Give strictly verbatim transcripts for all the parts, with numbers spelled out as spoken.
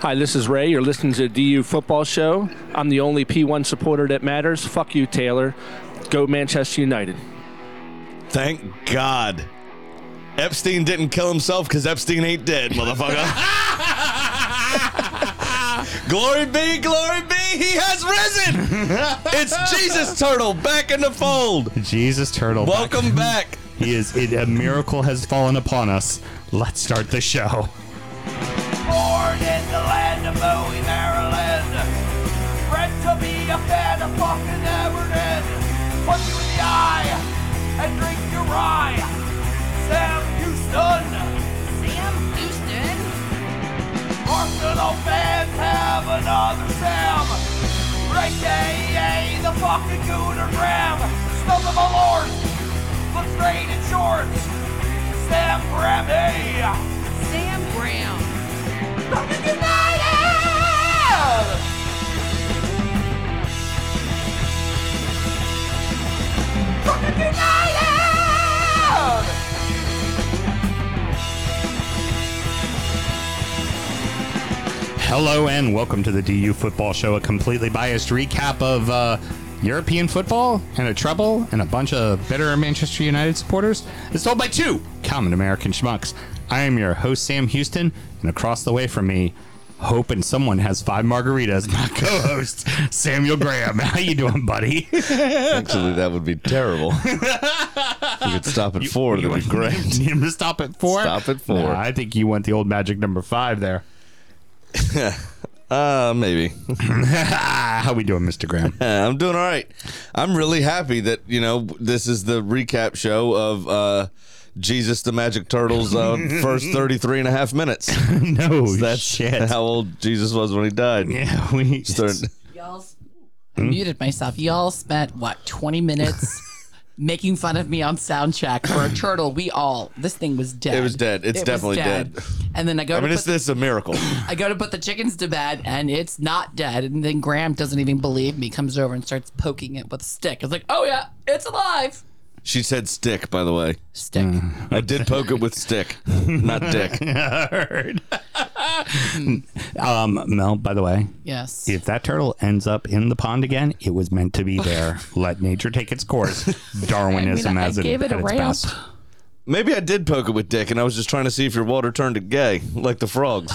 Hi, this is Ray. You're listening to D U Football Show. I'm the only P one supporter that matters. Fuck you, Taylor. Go Manchester United. Thank God Epstein didn't kill himself, because Epstein ain't dead, motherfucker. Glory be, glory be, he has risen. It's Jesus Turtle back in the fold. Jesus Turtle. Welcome back. back. He is, it, a miracle has fallen upon us. Let's start the show. Born in the land of Bowie, Maryland. Bred to be a fan of fucking Everton. Punch you in the eye and drink your rye. Sam Houston. Sam Houston? Arsenal fans have another Sam. Great day, the fucking Gooner Graham. Stump of a lord. Looks great in shorts. Sam Grammy. Sam Graham. Fucking United! Fucking United! Hello and welcome to the D U Football Show, a completely biased recap of uh, European football and a treble and a bunch of bitter Manchester United supporters. It's told by two common American schmucks. I am your host, Sam Houston, and across the way from me, hoping someone has five margaritas, my co-host, Samuel Graham. How you doing, buddy? Actually, that would be terrible. If we could stop at you, four, you that would be great. You want to stop at four? Stop at four. No, I think you went the old magic number five there. uh, maybe. How we doing, Mister Graham? I'm doing all right. I'm really happy that, you know, this is the recap show of... Uh, Jesus the Magic Turtle's uh, first thirty-three and a half minutes. No, so that's shit. How old Jesus was when he died. Yeah, we started. Y'all, I muted myself. Y'all spent what twenty minutes making fun of me on soundcheck for a turtle. We all this thing was dead. It was dead. It's it definitely dead. dead. And then I go. I to mean, put, it's this is a miracle. I go to put the chickens to bed, and it's not dead. And then Graham doesn't even believe me. Comes over and starts poking it with a stick. It's like, oh yeah, it's alive. She said stick, by the way. Stick. Mm. I did poke it with stick, not dick. I heard. um, Mel, by the way. Yes. If that turtle ends up in the pond again, it was meant to be there. Let nature take its course. Darwinism I mean, I as I gave it, it a ramp. Best. Maybe I did poke it with dick, and I was just trying to see if your water turned it gay, like the frogs.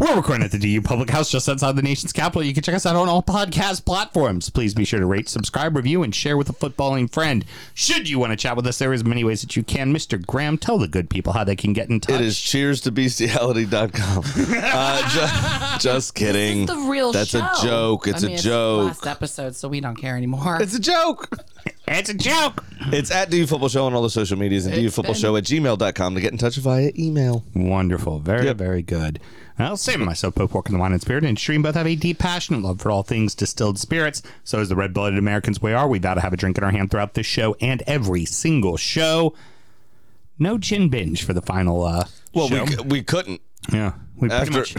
We're recording at the D U Public House just outside the nation's capital. You can check us out on all podcast platforms. Please be sure to rate, subscribe, review, and share with a footballing friend. Should you want to chat with us, there is many ways that you can. Mister Graham, tell the good people how they can get in touch. It is cheers to bestiality dot com. uh, ju- just kidding. This is the real That's show. That's a joke. It's I mean, a it's joke. It's the last episode, so we don't care anymore. It's a joke. It's a joke. It's at D U Football Show on all the social medias and it's D U Football been... Show at gmail dot com to get in touch via email. Wonderful. Very, yep. very good. I'll say to myself, Pope, Pork, and the Wine and Spirit, and Stream both have a deep, passionate love for all things distilled spirits. So as the red-blooded Americans we are, we vow to have a drink in our hand throughout this show and every single show. No gin binge for the final uh, well, show. Well, we, we couldn't. Yeah. We pretty After- much...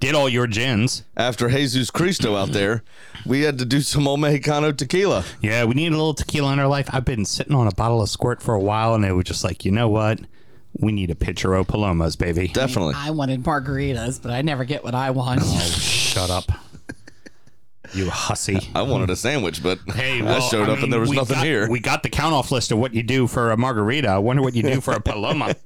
Did all your gins. After Jesus Cristo out there, we had to do some old Mexicano tequila. Yeah, we needed a little tequila in our life. I've been sitting on a bottle of Squirt for a while, and it was just like, you know what? We need a pitcher of Palomas, baby. Definitely. I, mean, I wanted margaritas, but I never get what I want. Oh, shut up. You hussy. I wanted a sandwich, but hey, well, I showed I mean, up and there was nothing got, here. We got the count-off list of what you do for a margarita. I wonder what you do for a Paloma.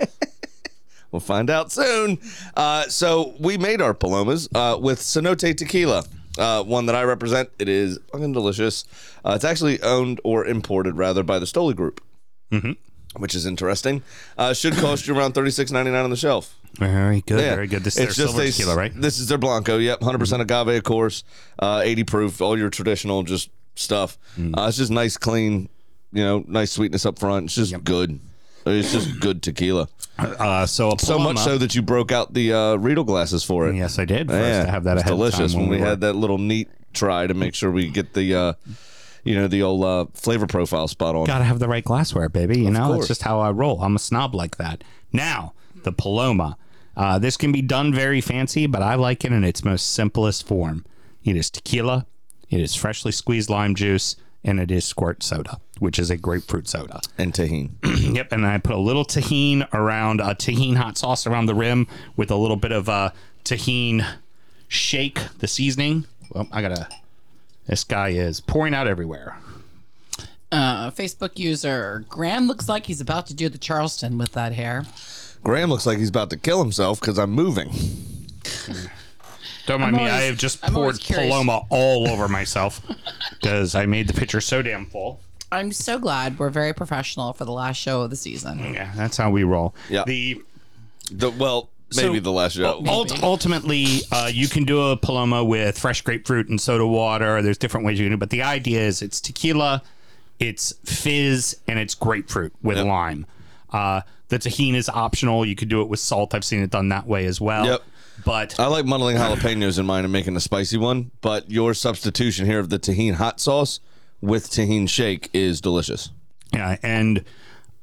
We'll find out soon. Uh, so we made our Palomas uh, with Cenote Tequila, uh, one that I represent. It is fucking delicious. Uh, it's actually owned or imported, rather, by the Stoli Group, mm-hmm. which is interesting. Uh, should cost you around thirty-six ninety-nine on the shelf. Very good. Yeah. Very good. This is it's their just silver a, tequila, right? This is their Blanco. Yep, one hundred percent mm-hmm. agave, of course, uh, eighty proof, all your traditional just stuff. Mm. Uh, it's just nice, clean, you know, nice sweetness up front. It's just yep. good. It's just good tequila. Uh, so, a so much so that you broke out the uh, Riedel glasses for it. Yes, I did. For yeah, us to have that. It's delicious when, when we were... had that little neat try to make sure we get the, uh, you know, the old uh, flavor profile spot on. Gotta have the right glassware, baby. You of know, course. That's just how I roll. I'm a snob like that. Now, the Paloma. Uh, this can be done very fancy, but I like it in its most simplest form. It is tequila. It is freshly squeezed lime juice, and it is Squirt soda. which is a grapefruit soda. And tajin. Yep, and I put a little tajin around, a tajin hot sauce around the rim with a little bit of a tajin shake, the seasoning. Well, I gotta, this guy is pouring out everywhere. Uh, Facebook user, Graham looks like he's about to do the Charleston with that hair. Graham looks like he's about to kill himself because I'm moving. Don't mind always, me, I have just poured Paloma all over myself because I made the pitcher so damn full. I'm so glad we're very professional for the last show of the season. Yeah, that's how we roll. Yeah. The, the well, maybe so, the last show. Ult- ultimately, uh, you can do a Paloma with fresh grapefruit and soda water. There's different ways you can do it, but the idea is it's tequila, it's fizz, and it's grapefruit with yep. lime. Uh, the tajin is optional. You could do it with salt. I've seen it done that way as well. Yep. But I like muddling jalapenos in mine and making a spicy one, but your substitution here of the tajin hot sauce with tajin shake is delicious. Yeah, and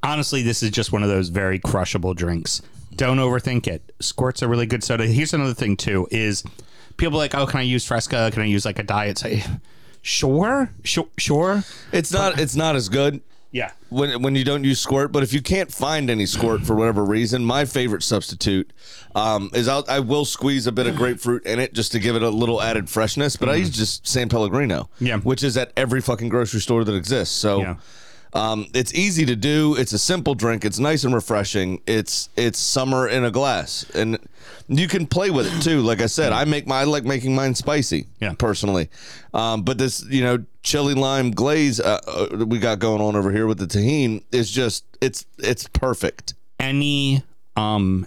honestly, this is just one of those very crushable drinks. Don't overthink it. Squirt's a really good soda. Here's another thing, too, is people are like, oh, can I use Fresca? Can I use like a diet? Say, sure, sure, sure. It's not, but- it's not as good. Yeah, when when you don't use Squirt, but if you can't find any Squirt for whatever reason, my favorite substitute um, is I'll, I will squeeze a bit of grapefruit in it just to give it a little added freshness. But mm-hmm. I use just San Pellegrino, yeah. which is at every fucking grocery store that exists. So yeah. um, it's easy to do. It's a simple drink. It's nice and refreshing. It's it's summer in a glass, and you can play with it too. Like I said, I make my I like making mine spicy. Yeah. personally, um, but this you know. chili lime glaze uh, uh, we got going on over here with the tajin is just it's it's perfect. Any um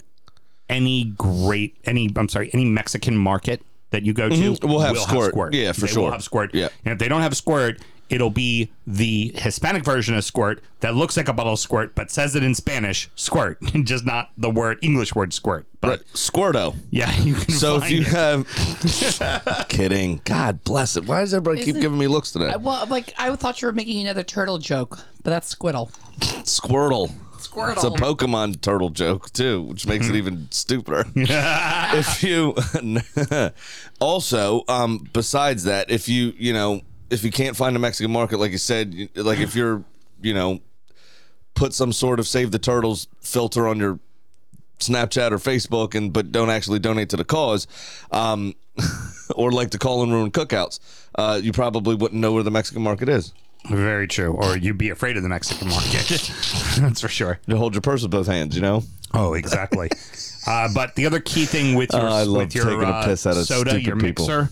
any great any I'm sorry any Mexican market that you go to mm-hmm. we'll have, will squirt. have squirt. Yeah, for they sure. We'll have Squirt. Yeah. And if they don't have Squirt, it'll be the Hispanic version of Squirt that looks like a bottle of Squirt but says it in Spanish, Squirt, just not the word English word Squirt. But right. Squirto. Yeah, you can So if you it. have kidding. God bless it. Why does everybody Isn't, keep giving me looks today? Well, like I thought you were making another turtle joke, but that's Squirtle. Squirtle. Squirtle. It's a Pokemon turtle joke too, which makes it even stupider. If you also, um, besides that, if you, you know, if you can't find a Mexican market, like you said, like if you're, you know, put some sort of Save the Turtles filter on your Snapchat or Facebook, and but don't actually donate to the cause, um, or like to call and ruin cookouts, uh, you probably wouldn't know where the Mexican market is. Very true. Or you'd be afraid of the Mexican market. That's for sure. You hold your purse with both hands, you know? Oh, exactly. uh, but the other key thing with your, uh, with your uh, piss out of soda, your people. mixer,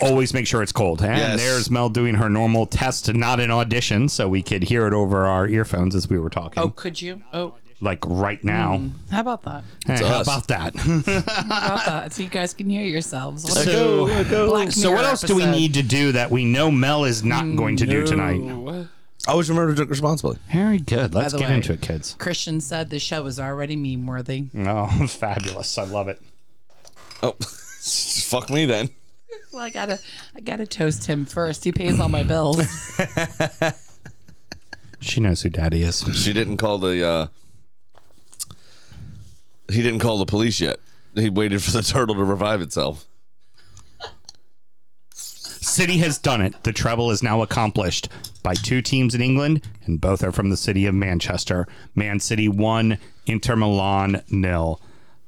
always make sure it's cold. And yes. there's Mel doing her normal test, not an audition, so we could hear it over our earphones as we were talking. Oh, could you? Oh, like right now. Mm, how about that? Hey, how about that? How about that? So you guys can hear yourselves. What so, a so what else episode. do we need to do that we know Mel is not going to no. do tonight? Always remember to drink responsibly. Very good. Let's get way, into it, kids. Christian said the show is already meme-worthy. Oh, fabulous. I love it. Oh, fuck me then. Well, I gotta, I gotta toast him first. He pays all my bills. She knows who Daddy is. She didn't call the. Uh, he didn't call the police yet. He waited for the turtle to revive itself. City has done it. The treble is now accomplished by two teams in England, and both are from the city of Manchester. Man City one, Inter Milan nil.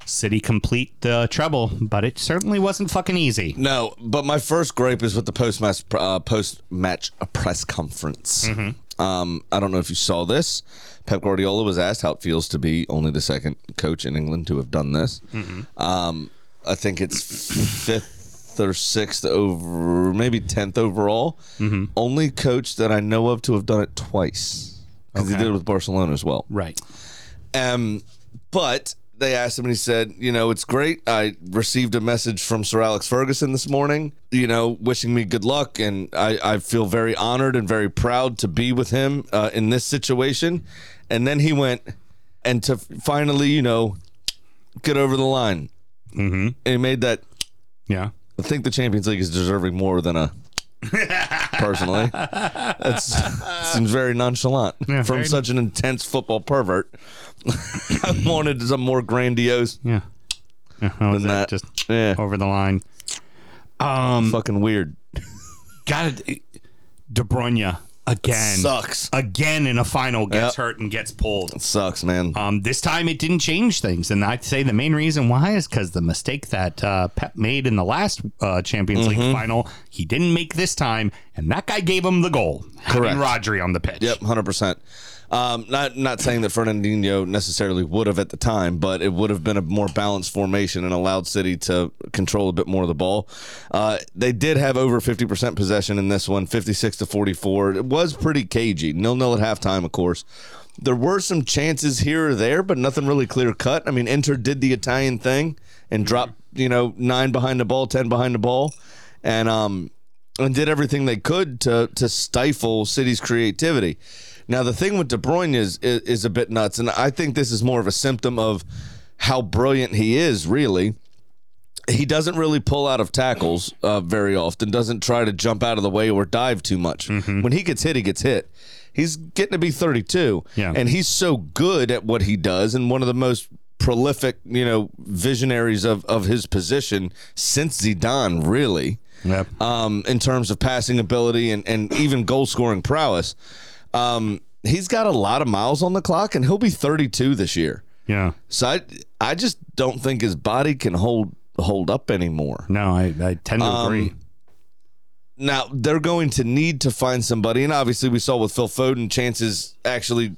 City complete the treble, but it certainly wasn't fucking easy. No, but my first gripe is with the post-match, uh, post-match press conference. Mm-hmm. Um, I don't know if you saw this. Pep Guardiola was asked how it feels to be only the second coach in England to have done this. Mm-hmm. Um, I think it's fifth or sixth over, maybe tenth overall. Mm-hmm. Only coach that I know of to have done it twice. Because okay. he did it with Barcelona as well. Right. Um, but... They asked him and he said, you know, it's great. I received a message from Sir Alex Ferguson this morning, you know, wishing me good luck. And I, I feel very honored and very proud to be with him uh, in this situation. And then he went and to finally, you know, get over the line. Mm-hmm. And he made that. Yeah. I think the Champions League is deserving more than a. Personally, that seems very nonchalant yeah, from very such an intense football pervert. I wanted some more grandiose. Yeah, yeah how was that? Just yeah. over the line. Um, fucking weird. Got it. De Bruyne Again. It sucks. Again in a final, gets yep. hurt and gets pulled. It sucks, man. Um, this time it didn't change things. And I'd say the main reason why is because the mistake that uh, Pep made in the last uh, Champions mm-hmm. League final, he didn't make this time. And that guy gave him the goal. Correct. Having Rodri on the pitch. Yep, one hundred percent. Um, not not saying that Fernandinho necessarily would have at the time, but it would have been a more balanced formation and allowed City to control a bit more of the ball. Uh, they did have over fifty percent possession in this one, fifty-six to forty-four. It was pretty cagey. nil nil at halftime, of course. There were some chances here or there, but nothing really clear-cut. I mean, Inter did the Italian thing and dropped, you know, nine behind the ball, ten behind the ball, and um and did everything they could to to stifle City's creativity. Now, the thing with De Bruyne is, is is a bit nuts, and I think this is more of a symptom of how brilliant he is, really. He doesn't really pull out of tackles uh, very often, doesn't try to jump out of the way or dive too much. Mm-hmm. When he gets hit, he gets hit. He's getting to be thirty-two, yeah. and he's so good at what he does, and one of the most prolific, you know, visionaries of, of his position since Zidane, really, yep. um, in terms of passing ability and, and even goal-scoring prowess. Um, he's got a lot of miles on the clock, and he'll be thirty-two this year. Yeah. So I, I just don't think his body can hold hold up anymore. No, I, I tend to um, agree. Now, they're going to need to find somebody, and obviously we saw with Phil Foden, chances actually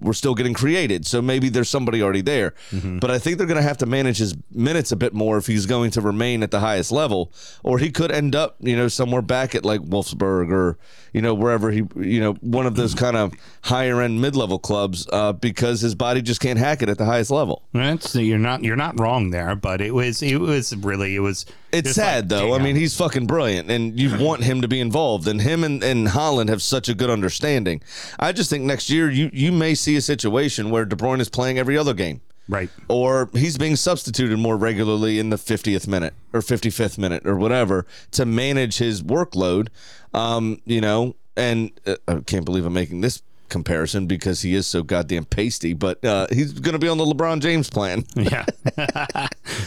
were still getting created, so maybe there's somebody already there. Mm-hmm. But I think they're going to have to manage his minutes a bit more if he's going to remain at the highest level, or he could end up, you know, somewhere back at like Wolfsburg or, you know, wherever he, you know, one of those kind of higher end mid level clubs, uh, because his body just can't hack it at the highest level. That's you're not you're not wrong there, but it was it was really it was. It's sad, like, though. Damn. I mean, he's fucking brilliant, and you want him to be involved. And him and, and Haaland have such a good understanding. I just think next year you, you may see a situation where De Bruyne is playing every other game. Right. Or he's being substituted more regularly in the fiftieth minute or fifty-fifth minute or whatever to manage his workload. Um, you know, and uh, I can't believe I'm making this comparison because he is so goddamn pasty, but uh he's gonna be on the LeBron James plan. Yeah.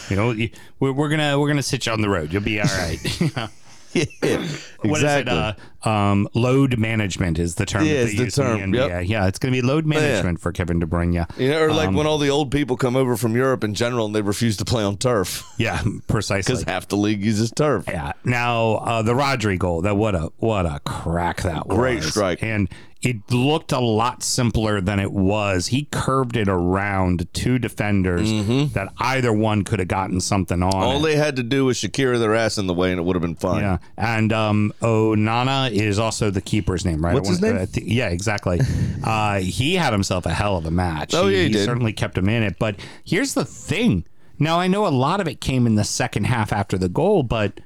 You know, we're, we're gonna we're gonna sit you on the road, you'll be all right. Yeah, exactly. What is it, uh, um load management is the term. Yeah, that they it's the term in the N B A. Yep. Yeah, it's gonna be load management. Yeah. For Kevin De Bruyne. Yeah, you know, or like um, when all the old people come over from Europe in general and they refuse to play on turf. Yeah, precisely, because half the league uses turf. Yeah. Now uh the Rodri goal, that what a what a crack that was. Great strike. And it looked a lot simpler than it was. He curved it around two defenders. Mm-hmm. That either one could have gotten something on. All it. They had to do was Shakira their ass in the way, and it would have been fine. Yeah, and um, Onana is also the keeper's name, right? What's his name? Th- yeah, exactly. uh, he had himself a hell of a match. Oh, yeah, he, he did. Certainly kept him in it. But here's the thing. Now, I know a lot of it came in the second half after the goal, but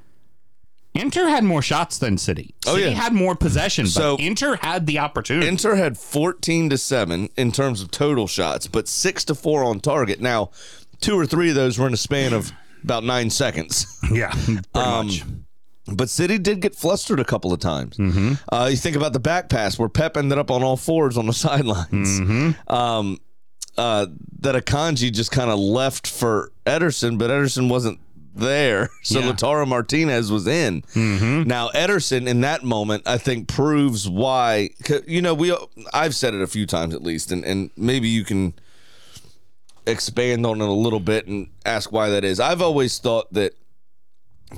Inter had more shots than City. City oh, yeah. had more possession, but so, Inter had the opportunity. Inter had fourteen to seven in terms of total shots, but six to four on target. Now, two or three of those were in a span of about nine seconds. Yeah, pretty um, much. But City did get flustered a couple of times. Mm-hmm. Uh, you think about the back pass where Pep ended up on all fours on the sidelines. Mm-hmm. Um, uh, that Akanji just kind of left for Ederson, but Ederson wasn't there, so yeah. Lautaro Martinez was in. Mm-hmm. Now Ederson in that moment, I think, proves why. You know, we I've said it a few times at least, and, and maybe you can expand on it a little bit and ask why that is. I've always thought that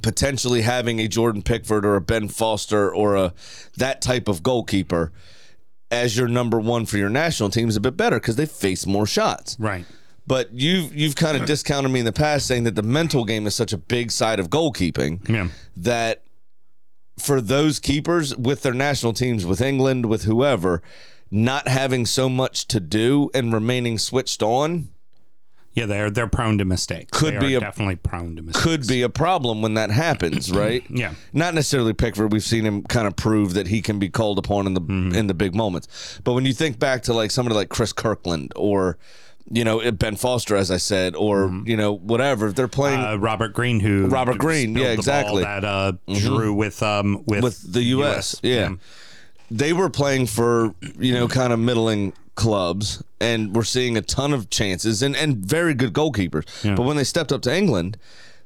potentially having a Jordan Pickford or a Ben Foster or a that type of goalkeeper as your number one for your national team is a bit better because they face more shots, right? But you've, you've kind of discounted me in the past saying that the mental game is such a big side of goalkeeping. Yeah. That for those keepers with their national teams, with England, with whoever, not having so much to do and remaining switched on. Yeah, they're they're prone to mistakes. Could they be are a, definitely prone to mistakes. Could be a problem when that happens, right? Yeah. Not necessarily Pickford. We've seen him kind of prove that he can be called upon in the mm. in the big moments. But when you think back to like somebody like Chris Kirkland or you know, Ben Foster, as I said, or, mm-hmm. you know, whatever. They're playing uh, Robert Green, who Robert Green, yeah, exactly. That uh, mm-hmm. drew with um with, with the U S. U S Yeah. yeah. They were playing for, you know, kind of middling clubs, and we're seeing a ton of chances and, and very good goalkeepers. Yeah. But when they stepped up to England,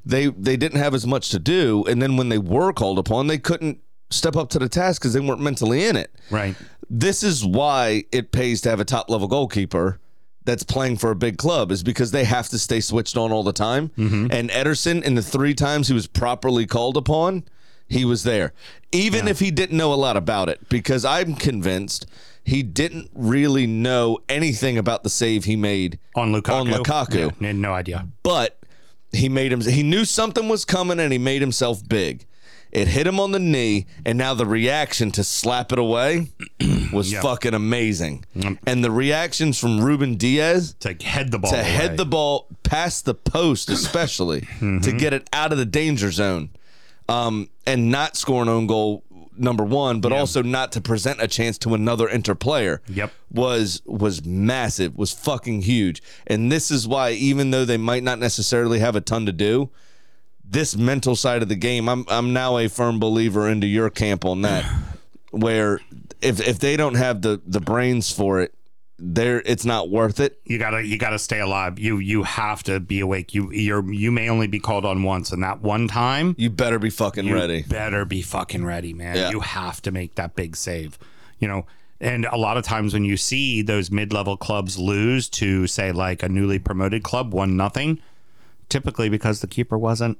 they they didn't have as much to do. And then when they were called upon, they couldn't step up to the task because they weren't mentally in it. Right. This is why it pays to have a top-level goalkeeper that's playing for a big club, is because they have to stay switched on all the time. Mm-hmm. And Ederson, in the three times he was properly called upon, he was there. Even yeah. if he didn't know a lot about it, because I'm convinced he didn't really know anything about the save he made on Lukaku. On Lukaku. Yeah, no idea. But he made him. He knew something was coming, and he made himself big. It hit him on the knee, and now the reaction to slap it away was yep. fucking amazing. Yep. And the reactions from Ruben Diaz to head the ball to away. head the ball past the post, especially mm-hmm. to get it out of the danger zone, um, and not score an own goal, number one, but yep. also not to present a chance to another Inter player. Yep, was was massive, was fucking huge, and this is why, even though they might not necessarily have a ton to do, this mental side of the game, I'm I'm now a firm believer into your camp on that, where if if they don't have the, the brains for it, there it's not worth it. You gotta you gotta stay alive. You you have to be awake. You you're you may only be called on once, and that one time you better be fucking you ready. Better be fucking ready, man. Yeah. You have to make that big save. You know, and a lot of times when you see those mid level clubs lose to, say, like a newly promoted club, one nothing, typically because the keeper wasn't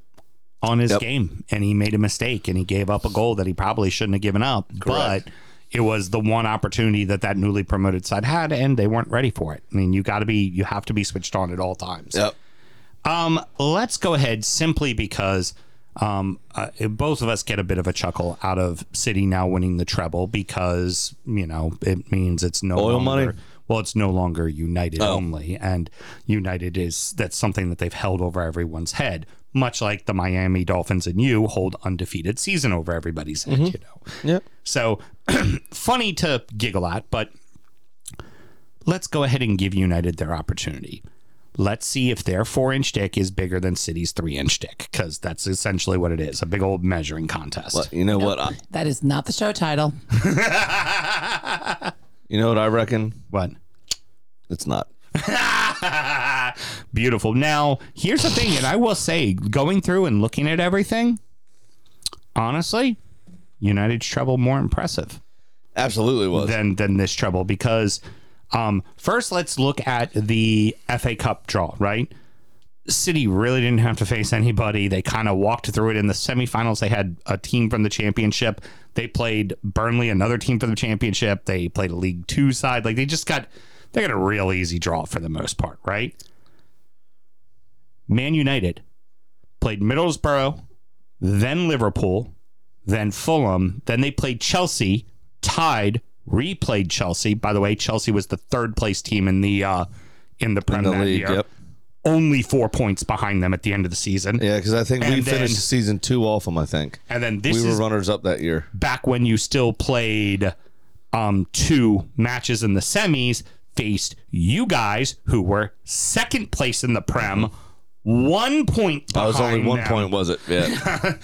on his yep. game, and he made a mistake, and he gave up a goal that he probably shouldn't have given up. Correct. But it was the one opportunity that that newly promoted side had, and they weren't ready for it. I mean, you got to be, you have to be switched on at all times. Yep. Um, let's go ahead, simply because um, uh, both of us get a bit of a chuckle out of City now winning the treble, because, you know, it means it's no oil longer money. Well, it's no longer United oh. only, and United is, that's something that they've held over everyone's head, much like the Miami Dolphins and you hold undefeated season over everybody's head, mm-hmm. you know. Yep. So funny to giggle at, but let's go ahead and give United their opportunity. Let's see if their four-inch dick is bigger than City's three-inch dick, because that's essentially what it is, a big old measuring contest. Well, you know no, what? I- that is not the show title. You know what I reckon? What? It's not. Beautiful. Now, here's the thing, and I will say, going through and looking at everything, honestly, United's treble more impressive. Absolutely was. Than, than this treble, because um, first let's look at the F A Cup draw, right? City really didn't have to face anybody. They kind of walked through it. In the semifinals, they had a team from the championship. They played Burnley, another team from the championship. They played a League Two side. Like, they just got, they got a real easy draw for the most part, right? Man United played Middlesbrough, then Liverpool, then Fulham, then they played Chelsea, tied, replayed Chelsea. By the way, Chelsea was the third place team in the uh, in the Premier League. Yep. Only four points behind them at the end of the season. Yeah, because I think and we then, finished season two off them, I think. And then this we were runners up that year. Back when you still played um, two matches in the semis, faced you guys, who were second place in the Prem, one point behind I was only one them. point, was it? Yeah.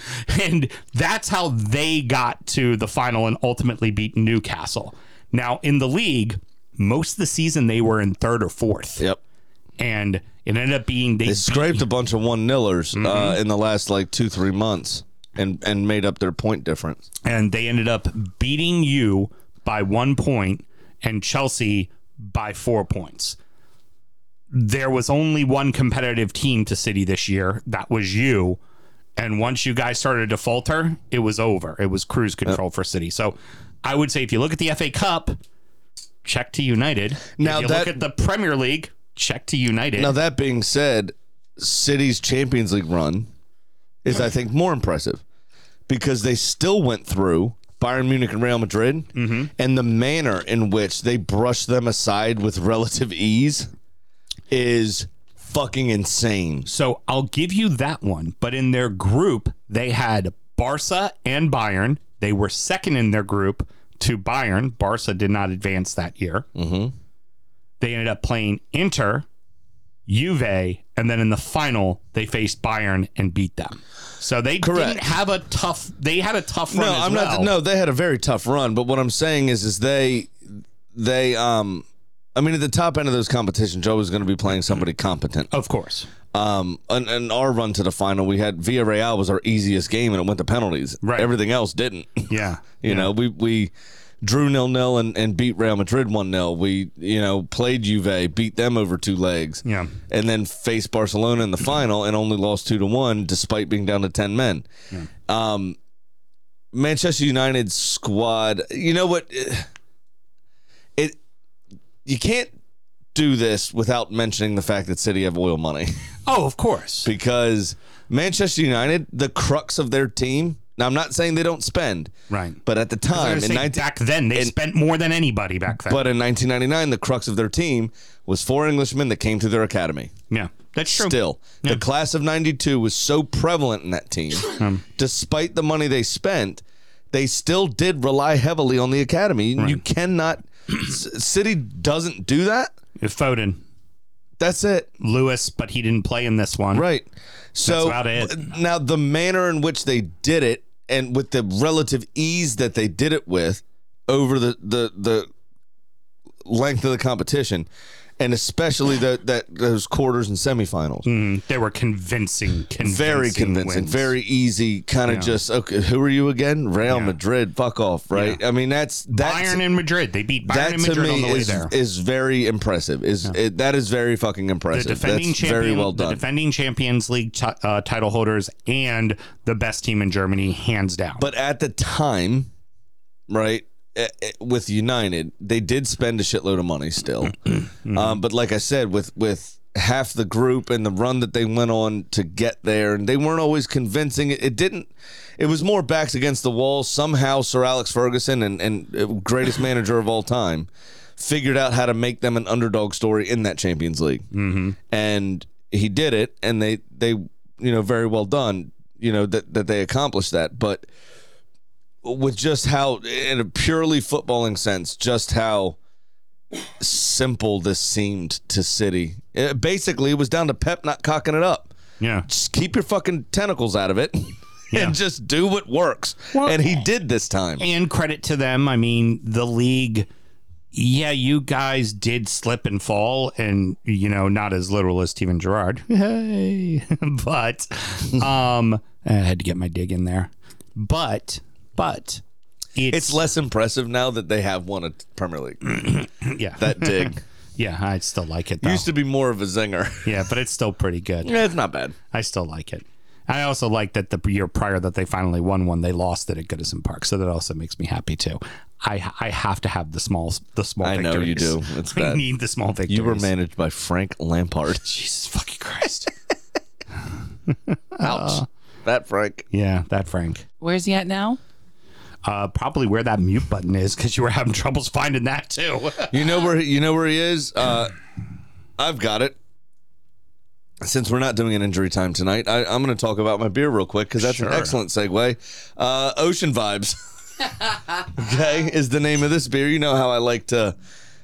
And that's how they got to the final and ultimately beat Newcastle. Now, in the league, most of the season they were in third or fourth. Yep. And it ended up being they, they scraped a bunch of one nillers mm-hmm. uh, in the last like two three months, and and made up their point difference. And they ended up beating you by one point and Chelsea by four points. There was only one competitive team to City this year. That was you. And once you guys started to falter, it was over. It was cruise control yep. for City. So I would say, if you look at the F A Cup, check to United. Now, if you that- look at the Premier League, check to United. Now, that being said, City's Champions League run is, I think, more impressive, because they still went through Bayern Munich and Real Madrid, mm-hmm. and the manner in which they brushed them aside with relative ease is fucking insane. So I'll give you that one, but in their group, they had Barca and Bayern. They were second in their group to Bayern. Barca did not advance that year. Mm-hmm. They ended up playing Inter, Juve, and then in the final, they faced Bayern and beat them. So they Correct. didn't have a tough. They had a tough run. No, as I'm well. not. No, they had a very tough run. But what I'm saying is, is they, they. Um, I mean, at the top end of those competitions, you're always going to be playing somebody competent, of course. Um, and, and our run to the final, we had Villarreal was our easiest game, and it went to penalties. Right. Everything else didn't. Yeah. you yeah. know, we we drew nil nil and, and beat Real Madrid one nil. We, you know, played Juve, beat them over two legs. Yeah. And then faced Barcelona in the final and only lost two to one despite being down to ten men. Yeah. Um, Manchester United squad, you know what? It, it you can't do this without mentioning the fact that City have oil money. Oh, of course. Because Manchester United, the crux of their team, now I'm not saying they don't spend. Right. But at the time, in nineteen back then, they in, spent more than anybody back then. But in nineteen ninety-nine, the crux of their team was four Englishmen that came to their academy. Yeah, that's true. Still, yeah. The class of ninety-two was so prevalent in that team. Um, despite the money they spent, they still did rely heavily on the academy. Right. You cannot... City doesn't do that. It's Foden. That's it. Lewis, but he didn't play in this one. Right. So that's about it. Now, the manner in which they did it and with the relative ease that they did it with over the, the, the length of the competition, and especially the, that those quarters and semifinals. Mm, they were convincing, convincing Very convincing, wins. Very easy, kind of yeah. just, okay, who are you again? Real yeah. Madrid, fuck off, right? Yeah. I mean, that's... that's Bayern and Madrid, they beat Bayern and Madrid on the way is, there. Is very impressive. Is yeah. it, That is very fucking impressive. The defending that's champion, very well done. The defending Champions League t- uh, title holders and the best team in Germany, hands down. But at the time, right... with United, they did spend a shitload of money still. Mm-hmm. Um, but like I said, with, with half the group and the run that they went on to get there, and they weren't always convincing. It, it didn't. It was more backs against the wall. Somehow Sir Alex Ferguson, and, and greatest manager of all time, figured out how to make them an underdog story in that Champions League. Mm-hmm. And he did it, and they, they, you know, very well done, you know, that, that they accomplished that. But with just how, in a purely footballing sense, just how simple this seemed to City. It basically, it was down to Pep not cocking it up. Yeah. Just keep your fucking tentacles out of it and yeah. just do what works. Well, and he did this time. And credit to them. I mean, the league, yeah, you guys did slip and fall and, you know, not as literal as Steven Gerrard. Hey. But um, I had to get my dig in there. But... But it's, it's less impressive now that they have won a Premier League. yeah. That dig. yeah, I still like it, though. Used to be more of a zinger. yeah, but it's still pretty good. Yeah, it's not bad. I still like it. I also like that the year prior that they finally won one, they lost it at Goodison Park. So that also makes me happy, too. I I have to have the small the small I victories. I know you do. It's I bad. need the small victories. You were managed by Frank Lampard. Jesus fucking Christ. Ouch. Uh, that Frank. Yeah, that Frank. Where's he at now? Uh, probably where that mute button is, because you were having troubles finding that too. you know where you know where he is. Uh, I've got it. Since we're not doing an injury time tonight, I, I'm going to talk about my beer real quick because that's sure. an excellent segue. Uh, Ocean Vibes, okay, is the name of this beer. You know how I like to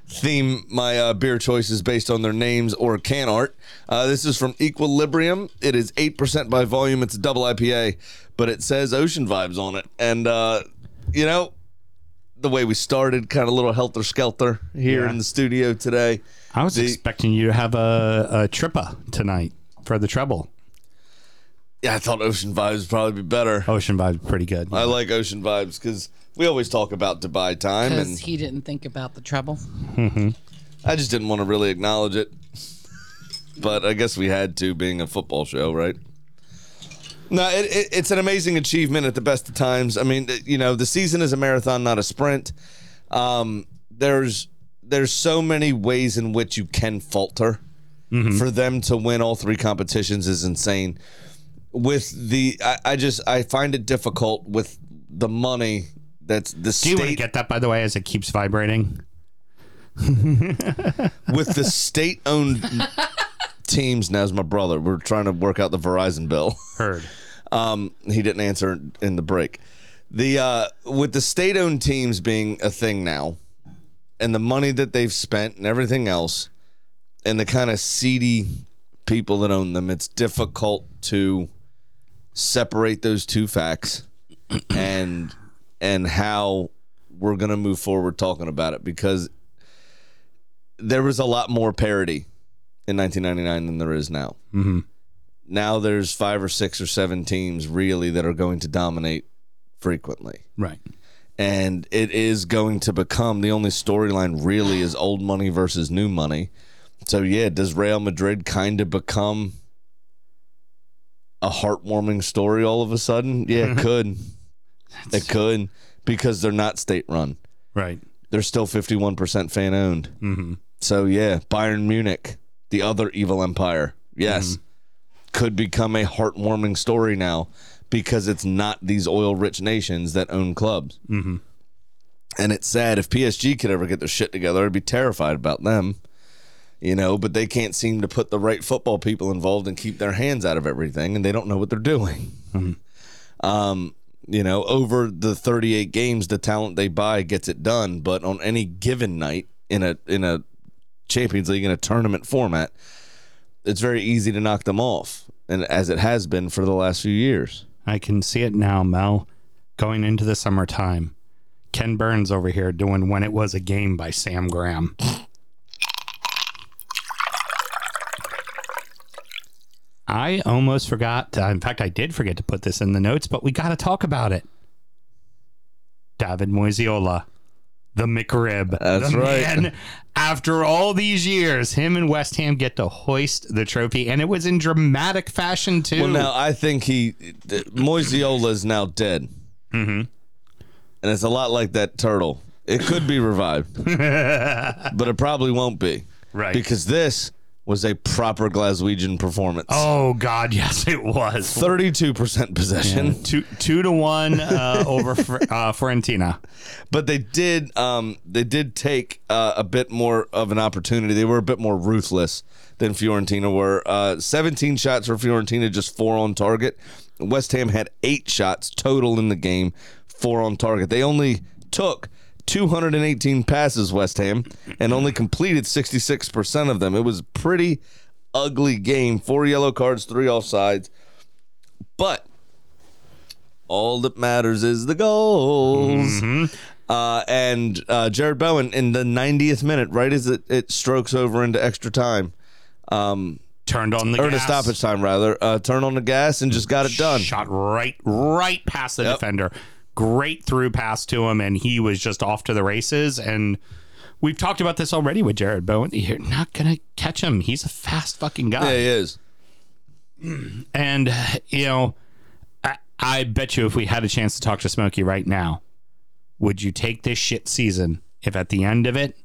theme my uh, beer choices based on their names or can art. Uh, this is from Equilibrium. It is eight percent by volume. It's a double I P A, but it says Ocean Vibes on it, and. Uh, You know, the way we started, kind of a little helter-skelter here yeah. in the studio today. I was the, expecting you to have a, a trippa tonight for the treble. Yeah, I thought Ocean Vibes would probably be better. Ocean Vibes pretty good. Yeah. I like Ocean Vibes because we always talk about Dubai time. Because he didn't think about the treble. Mm-hmm. I just didn't want to really acknowledge it. But I guess we had to, being a football show, right? No, it, it, it's an amazing achievement at the best of times. I mean, you know, the season is a marathon, not a sprint. Um, there's there's so many ways in which you can falter. Mm-hmm. For them to win all three competitions is insane. With the, I, I just I find it difficult with the money that's the state. Do you want to get that, by the way, as it keeps vibrating? With the state-owned. Teams. Now's my brother. We're trying to work out the Verizon bill. Heard. Um, he didn't answer in the break. The uh, with the state-owned teams being a thing now, and the money that they've spent and everything else, and the kind of seedy people that own them, it's difficult to separate those two facts and and how we're gonna move forward talking about it, because there was a lot more parity in nineteen ninety-nine than there is now. Mm-hmm. now there's five or six or seven teams really that are going to dominate frequently. Right. And it is going to become the only storyline really is old money versus new money. So, yeah, does Real Madrid kind of become a heartwarming story all of a sudden? Yeah, it could. It could because they're not state-run. Right. They're still fifty-one percent fan-owned. Mm-hmm. So, yeah, Bayern Munich, the other evil empire, yes, mm-hmm. could become a heartwarming story now. Because it's not these oil-rich nations that own clubs. Mm-hmm. And it's sad. If P S G could ever get their shit together, I'd be terrified about them. You know, but they can't seem to put the right football people involved and keep their hands out of everything, and they don't know what they're doing. Mm-hmm. Um, you know, over the thirty-eight games, the talent they buy gets it done. But on any given night in a in a Champions League, in a tournament format, it's very easy to knock them off, and as it has been for the last few years. I can see it now, Mel, going into the summertime. Ken Burns over here doing When It Was a Game by Sam Graham. I almost forgot. To, in fact, I did forget to put this in the notes, but we got to talk about it. David Moyes, the McRib. That's the right. Man, after all these years, him and West Ham get to hoist the trophy, and it was in dramatic fashion, too. Well, now, I think he... Moisiola is now dead. Mm-hmm. And it's a lot like that turtle. It could be revived, but it probably won't be. Right. Because this was a proper Glaswegian performance. Oh, God, yes, it was. thirty-two percent possession. Yeah. Two, two to one uh, over uh, Fiorentina. But they did um, they did take uh, a bit more of an opportunity. They were a bit more ruthless than Fiorentina were. Uh, seventeen shots for Fiorentina, just four on target. West Ham had eight shots total in the game, four on target. They only took two hundred eighteen passes, West Ham, and only completed sixty-six percent of them. It was a pretty ugly game. Four yellow cards, three offsides. But all that matters is the goals. Mm-hmm. Uh, and uh, Jared Bowen in the ninetieth minute, right as it, it strokes over into extra time. Um, turned on the gas. Or to stoppage time, rather. Uh, turned on the gas and just got it done. Shot right, right past the yep. defender. Great through pass to him, and he was just off to the races. And we've talked about this already with Jared Bowen. You're not going to catch him. He's a fast fucking guy. Yeah, he is. And, you know, I, I bet you if we had a chance to talk to Smokey right now, would you take this shit season if at the end of it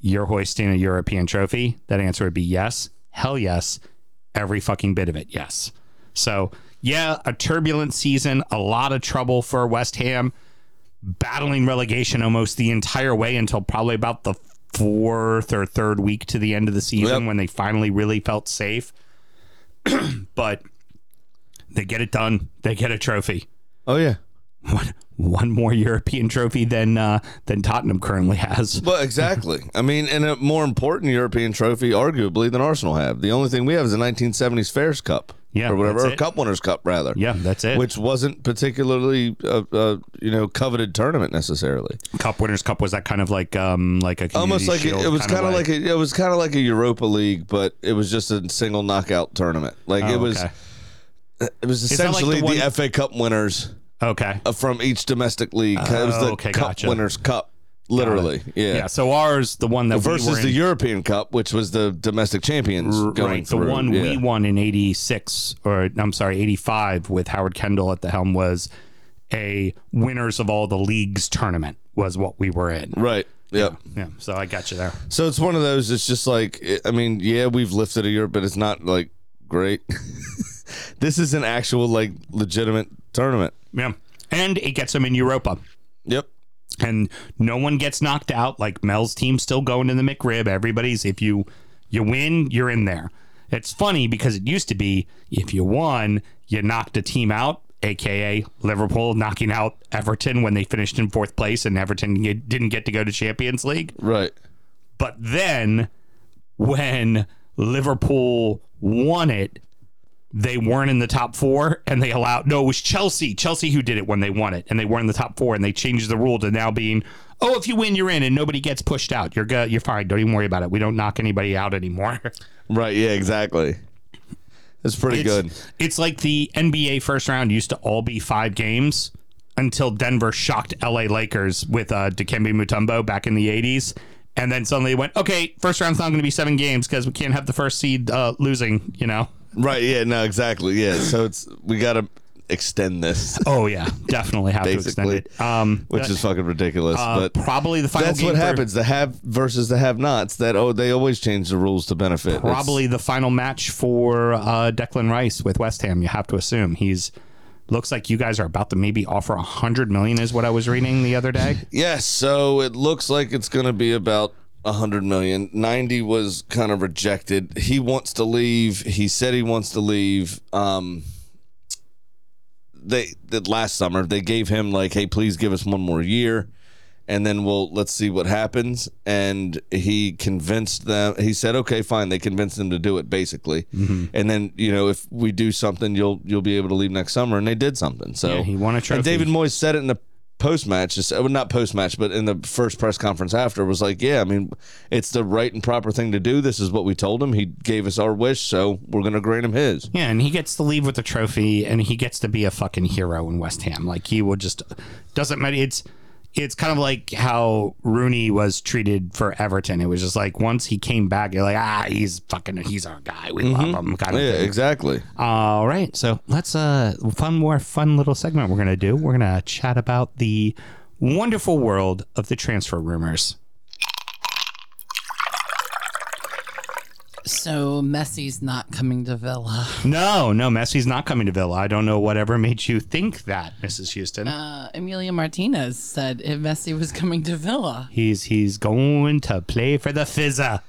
you're hoisting a European trophy? That answer would be yes. Hell yes. Every fucking bit of it, yes. So... yeah, a turbulent season, a lot of trouble for West Ham, battling relegation almost the entire way until probably about the fourth or third week to the end of the season yep. when they finally really felt safe. But they get it done. They get a trophy. Oh, yeah. One, one more European trophy than uh, than Tottenham currently has. Well, exactly. I mean, and a more important European trophy, arguably, than Arsenal have. The only thing we have is a nineteen seventies Fairs Cup. Yeah, or whatever, or Cup Winners' Cup, rather. Yeah, that's it. Which wasn't particularly, uh, uh, you know, coveted tournament necessarily. Cup Winners' Cup was that kind of like, um, like a almost like it, it was kind of like, like a, it was kind of like a Europa League, but it was just a single knockout tournament. Like oh, it was, okay. it was essentially like the, the one... F A Cup winners. Okay. From each domestic league, oh, it was the okay, Cup gotcha. Winners' Cup. Literally, yeah. Yeah, so ours, the one that versus we versus the European Cup, which was the domestic champions R- going right, through. The one yeah. we won in eighty-six, or I'm sorry, eighty-five with Howard Kendall at the helm was a winners of all the leagues tournament was what we were in. Right, yep. Yeah, yeah. So I got you there. So it's one of those, it's just like, I mean, yeah, we've lifted a Europe, but it's not, like, great. This is an actual, like, legitimate tournament. Yeah, and it gets them in Europa. Yep. And no one gets knocked out. Like Mel's team's still going to the McRib. Everybody's, if you you win, you're in there. It's funny because it used to be if you won, you knocked a team out, a k a. Liverpool knocking out Everton when they finished in fourth place and Everton didn't get to go to Champions League. Right. But then when Liverpool won it, they weren't in the top four and they allowed no it was Chelsea Chelsea who did it when they won it and they weren't in the top four and they changed the rule to now being oh if you win you're in and nobody gets pushed out you're good you're fine don't even worry about it we don't knock anybody out anymore. Right, yeah, exactly. It's pretty it's, good. It's like the N B A first round used to all be five games until Denver shocked L A Lakers with uh, Dikembe Mutombo back in the eighties. And then suddenly it went, okay, first round's not going to be seven games because we can't have the first seed uh, losing, you know? Right, yeah, no, exactly, yeah. So it's we got to extend this. Oh, yeah, definitely have to extend it. Um, which uh, is fucking ridiculous. Uh, but probably the final that's game. That's what for, happens, the have versus the have-nots. That oh, they always change the rules to benefit. Probably it's, the final match for uh, Declan Rice with West Ham, you have to assume. He's... Looks like you guys are about to maybe offer one hundred million dollars is what I was reading the other day. Yes, so it looks like it's going to be about one hundred million dollars. ninety was kind of rejected. He wants to leave. He said he wants to leave. Um, they that last summer, they gave him like, hey, please give us one more year, and then we'll let's see what happens. And he convinced them. He said, okay, fine. They convinced them to do it, basically. Mm-hmm. And then, you know, if we do something, you'll you'll be able to leave next summer. And they did something. So yeah, he won a trophy. And David Moyes said it in the post-match, well, not post-match, but in the first press conference after, was like, yeah, I mean, it's the right and proper thing to do. This is what we told him. He gave us our wish, so we're going to grant him his. Yeah, and he gets to leave with the trophy, and he gets to be a fucking hero in West Ham. Like, he will just, doesn't matter, it's... It's kind of like how Rooney was treated for Everton. It was just like once he came back, you're like, ah, he's fucking, he's our guy. We mm-hmm. love him. Kind of yeah, thing. Exactly. All right. So let's, uh, fun more fun little segment we're going to do. We're going to chat about the wonderful world of the transfer rumors. So Messi's not coming to Villa. No, no, Messi's not coming to Villa. I don't know whatever made you think that, Missus Houston. Uh, Emilia Martinez said if Messi was coming to Villa. He's he's going to play for the Fizza.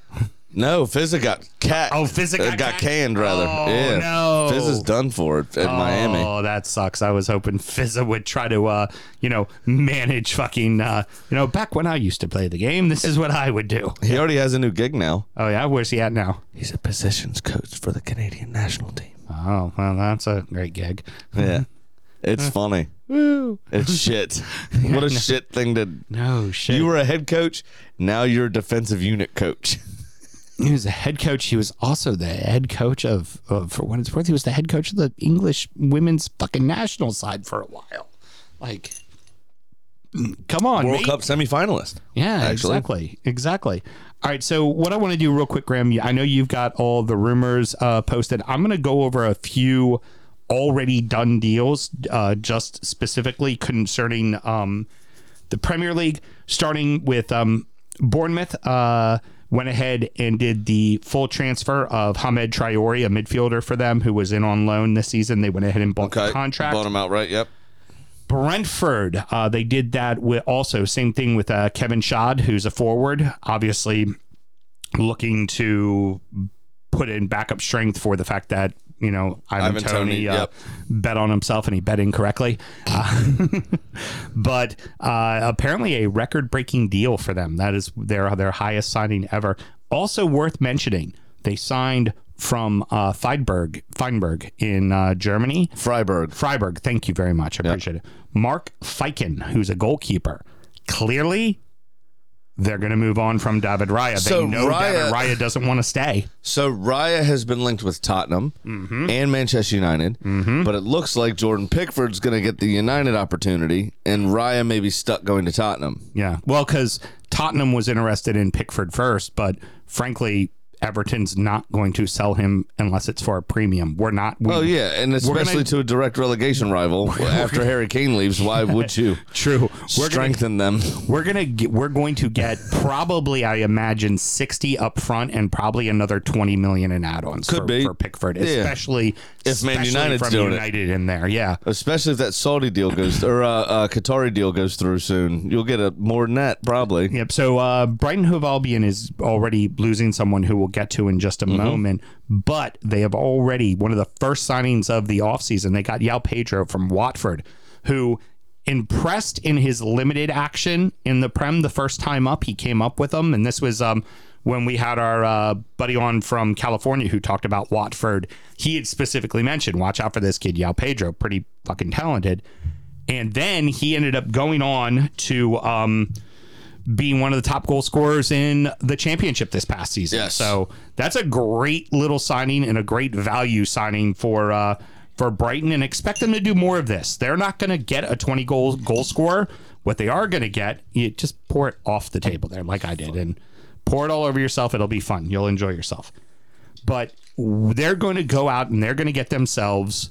No, Fizza got cat. Oh, Fizza got, uh, got canned, rather. Oh, yeah. No. Fizza's done for it at oh, Miami. Oh, that sucks. I was hoping Fizza would try to, uh, you know, manage fucking, uh, you know, back when I used to play the game, this is what I would do. He already has a new gig now. Oh, yeah? Where's he at now? He's a positions coach for the Canadian national team. Oh, well, that's a great gig. Yeah. It's funny. Woo. It's shit. What a no, shit thing to... No, shit. You were a head coach. Now you're a defensive unit coach. He was a head coach. He was also the head coach of, of, for what it's worth, he was the head coach of the English women's fucking national side for a while. Like, come on. World mate. Cup semifinalist. Yeah, actually. exactly. Exactly. All right. So what I want to do real quick, Graham, I know you've got all the rumors uh, posted. I'm going to go over a few already done deals uh, just specifically concerning um, the Premier League, starting with um, Bournemouth. Uh Went ahead and did the full transfer of Hamed Traore, a midfielder for them who was in on loan this season. They went ahead and bought okay. the contract. Bought him outright, yep. Brentford, uh, they did that with also. Same thing with uh, Kevin Shad, who's a forward, obviously looking to put in backup strength for the fact that, you know, Ivan, Ivan Toney, Tony yep. uh, bet on himself and he bet incorrectly. Uh, but uh, apparently a record-breaking deal for them. That is their, their highest signing ever. Also worth mentioning, they signed from uh, Freiburg, Freiburg in uh, Germany. Freiburg. Freiburg. Thank you very much. I yep. appreciate it. Mark Feichen, who's a goalkeeper. Clearly, they're going to move on from David Raya. They so know Raya, David Raya doesn't want to stay. So Raya has been linked with Tottenham mm-hmm. and Manchester United, mm-hmm. but it looks like Jordan Pickford's going to get the United opportunity, and Raya may be stuck going to Tottenham. Yeah, well, because Tottenham was interested in Pickford first, but frankly, Everton's not going to sell him unless it's for a premium. We're not. We, oh, yeah. And especially gonna, to a direct relegation rival after Harry Kane leaves. Why would you? True. We're strengthen gonna, them. We're going to we're going to get probably, I imagine, sixty up front and probably another twenty million in add-ons Could for, be. for Pickford, yeah. especially if Man United's from doing United it. in there. Yeah. Especially if that Saudi deal goes or uh, uh, Qatari deal goes through soon. You'll get a more than that probably. Yep. So uh, Brighton Hove Albion is already losing someone who will get to in just a mm-hmm. moment, but they have already one of the first signings of the offseason. They got Yao Pedro from Watford, who impressed in his limited action in the Prem the first time up. He came up with them, and this was um when we had our uh, buddy on from California who talked about Watford. He had specifically mentioned, watch out for this kid, Yao Pedro, pretty fucking talented. And then he ended up going on to um being one of the top goal scorers in the championship this past season. Yes. So that's a great little signing and a great value signing for uh, for Brighton, and expect them to do more of this. They're not going to get a twenty-goal goal scorer. What they are going to get, you just pour it off the table there like I did, and pour it all over yourself. It'll be fun. You'll enjoy yourself. But they're going to go out and they're going to get themselves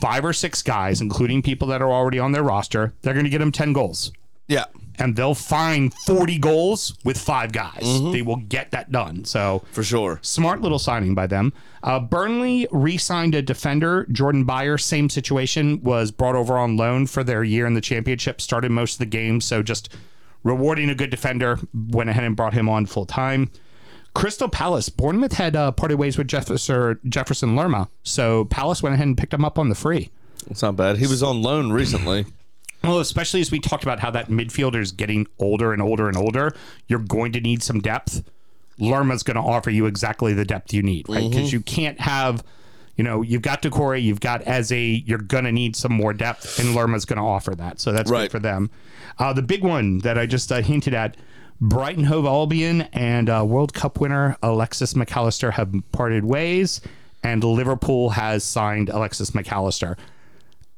five or six guys, including people that are already on their roster. They're going to get them ten goals. Yeah. And they'll find forty goals with five guys. Mm-hmm. They will get that done. So for sure. Smart little signing by them. Uh, Burnley re-signed a defender, Jordan Pickford. Same situation, was brought over on loan for their year in the championship, started most of the games. So just rewarding a good defender, went ahead and brought him on full time. Crystal Palace, Bournemouth had uh, parted ways with Jefferson, Jefferson Lerma. So Palace went ahead and picked him up on the free. That's not bad. He was on loan recently. Well, especially as we talked about how that midfielder is getting older and older and older, you're going to need some depth. Lerma's going to offer you exactly the depth you need, right? Because mm-hmm. you can't have, you know, you've got Decore, you've got Eze, you're going to need some more depth, and Lerma's going to offer that. So that's right. Good for them. Uh, the big one that I just uh, hinted at, Brighton Hove Albion and uh, World Cup winner Alexis Mac Allister have parted ways, and Liverpool has signed Alexis Mac Allister.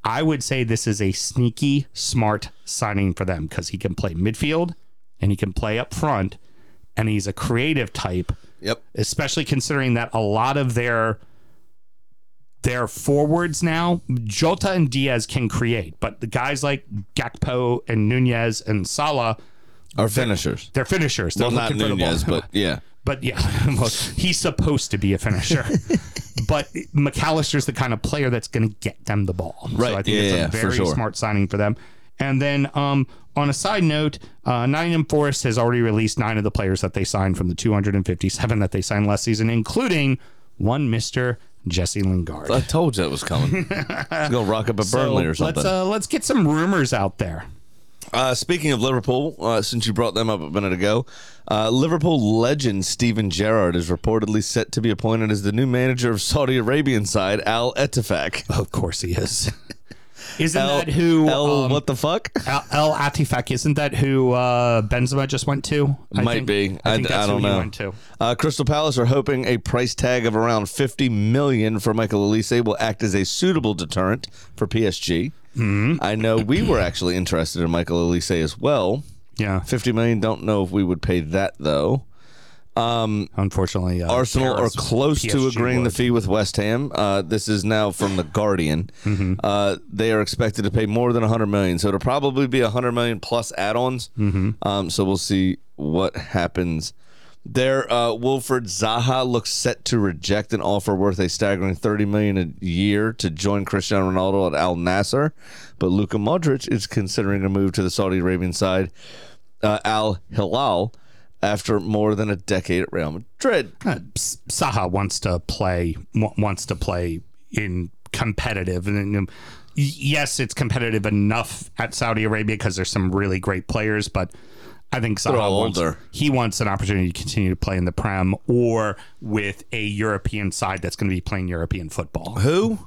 I would say this is a sneaky, smart signing for them because he can play midfield and he can play up front, and he's a creative type. Yep. Especially considering that a lot of their their forwards now, Jota and Diaz can create, but the guys like Gakpo and Nunez and Salah are finishers. They're, they're finishers. They're well, not Nunez, but yeah. But yeah, well, he's supposed to be a finisher. But Mac Allister's the kind of player that's going to get them the ball. Right. So I think yeah, it's a yeah, very sure. smart signing for them. And then um, on a side note, uh, Nottingham Forest has already released nine of the players that they signed from the two hundred fifty-seven that they signed last season, including one Mister Jesse Lingard. I told you that was coming. He's going to rock up at Burnley so or something. Let's, uh, let's get some rumors out there. Uh, speaking of Liverpool, uh, since you brought them up a minute ago, uh, Liverpool legend Steven Gerrard is reportedly set to be appointed as the new manager of Saudi Arabian side Al Ettifaq. Oh, of course he is. Isn't Al, that who... Al, um, what the fuck? Al, Al Ettifaq, isn't that who uh, Benzema just went to? I Might think, be. I, I, think that's I don't who know. He went to. Uh, Crystal Palace are hoping a price tag of around fifty million dollars for Michael Olise will act as a suitable deterrent for P S G. Mm-hmm. I know we were actually interested in Michael Olise as well. Yeah. fifty million dollars. Don't know if we would pay that, though. Um, Unfortunately, uh, Arsenal Paris, are close P S G to agreeing would. the fee with West Ham. Uh, this is now from The Guardian. Mm-hmm. Uh, they are expected to pay more than one hundred million dollars. So it'll probably be one hundred million dollars plus add-ons. Mm-hmm. Um, so we'll see what happens there. Uh, Wilfred Zaha looks set to reject an offer worth a staggering thirty million dollars a year to join Cristiano Ronaldo at Al Nassr, but Luka Modric is considering a move to the Saudi Arabian side, uh, Al Hilal, after more than a decade at Real Madrid. Uh, Zaha wants to play. W- wants to play in competitive, and um, yes, it's competitive enough at Saudi Arabia because there's some really great players, but I think Zaha wants, he wants an opportunity to continue to play in the Prem or with a European side that's going to be playing European football. Who?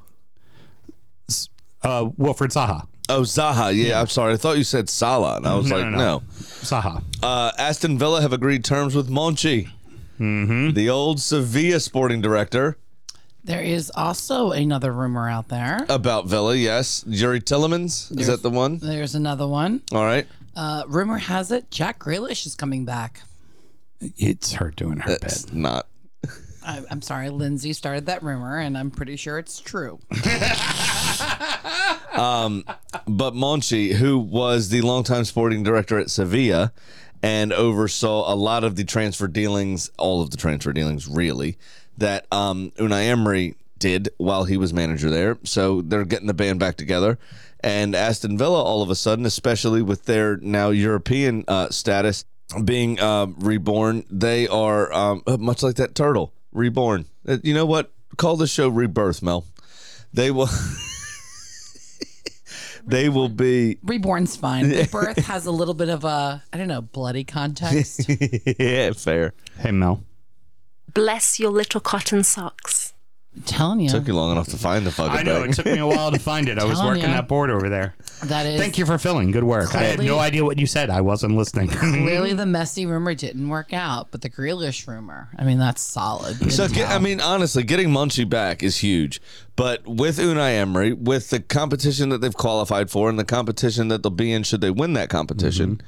Uh, Wilfred Zaha. Oh, Zaha. Yeah, yeah, I'm sorry. I thought you said Salah, and I was no, like, no. no. Zaha. Uh, Aston Villa have agreed terms with Monchi, mm-hmm. the old Sevilla sporting director. There is also another rumor out there. About Villa, yes. Yuri Tillemans, there's, is that the one? There's another one. All right. Uh, rumor has it Jack Grealish is coming back. It's her doing her bit. It's not. I, I'm sorry, Lindsay started that rumor, and I'm pretty sure it's true. um, but Monchi, who was the longtime sporting director at Sevilla and oversaw a lot of the transfer dealings, all of the transfer dealings, really, that um, Unai Emery did while he was manager there. So they're getting the band back together. And Aston Villa, all of a sudden, especially with their now European uh, status being uh, reborn, they are um, much like that turtle, reborn. Uh, you know what? Call the show Rebirth, Mel. They will. They will be reborn's fine. Rebirth has a little bit of a I don't know bloody context. Yeah, fair. Hey, Mel. Bless your little cotton socks. I'm telling you. It took you long enough to find the fucking I know. Thing. It took me a while to find it. I was working you. that board over there. That is. Thank you for filling. Good work. Clearly, I had no idea what you said. I wasn't listening. Clearly, the Messi rumor didn't work out, but the Grealish rumor, I mean, that's solid. Good so, get, I mean, honestly, getting Monchi back is huge. But with Unai Emery, with the competition that they've qualified for and the competition that they'll be in should they win that competition, mm-hmm.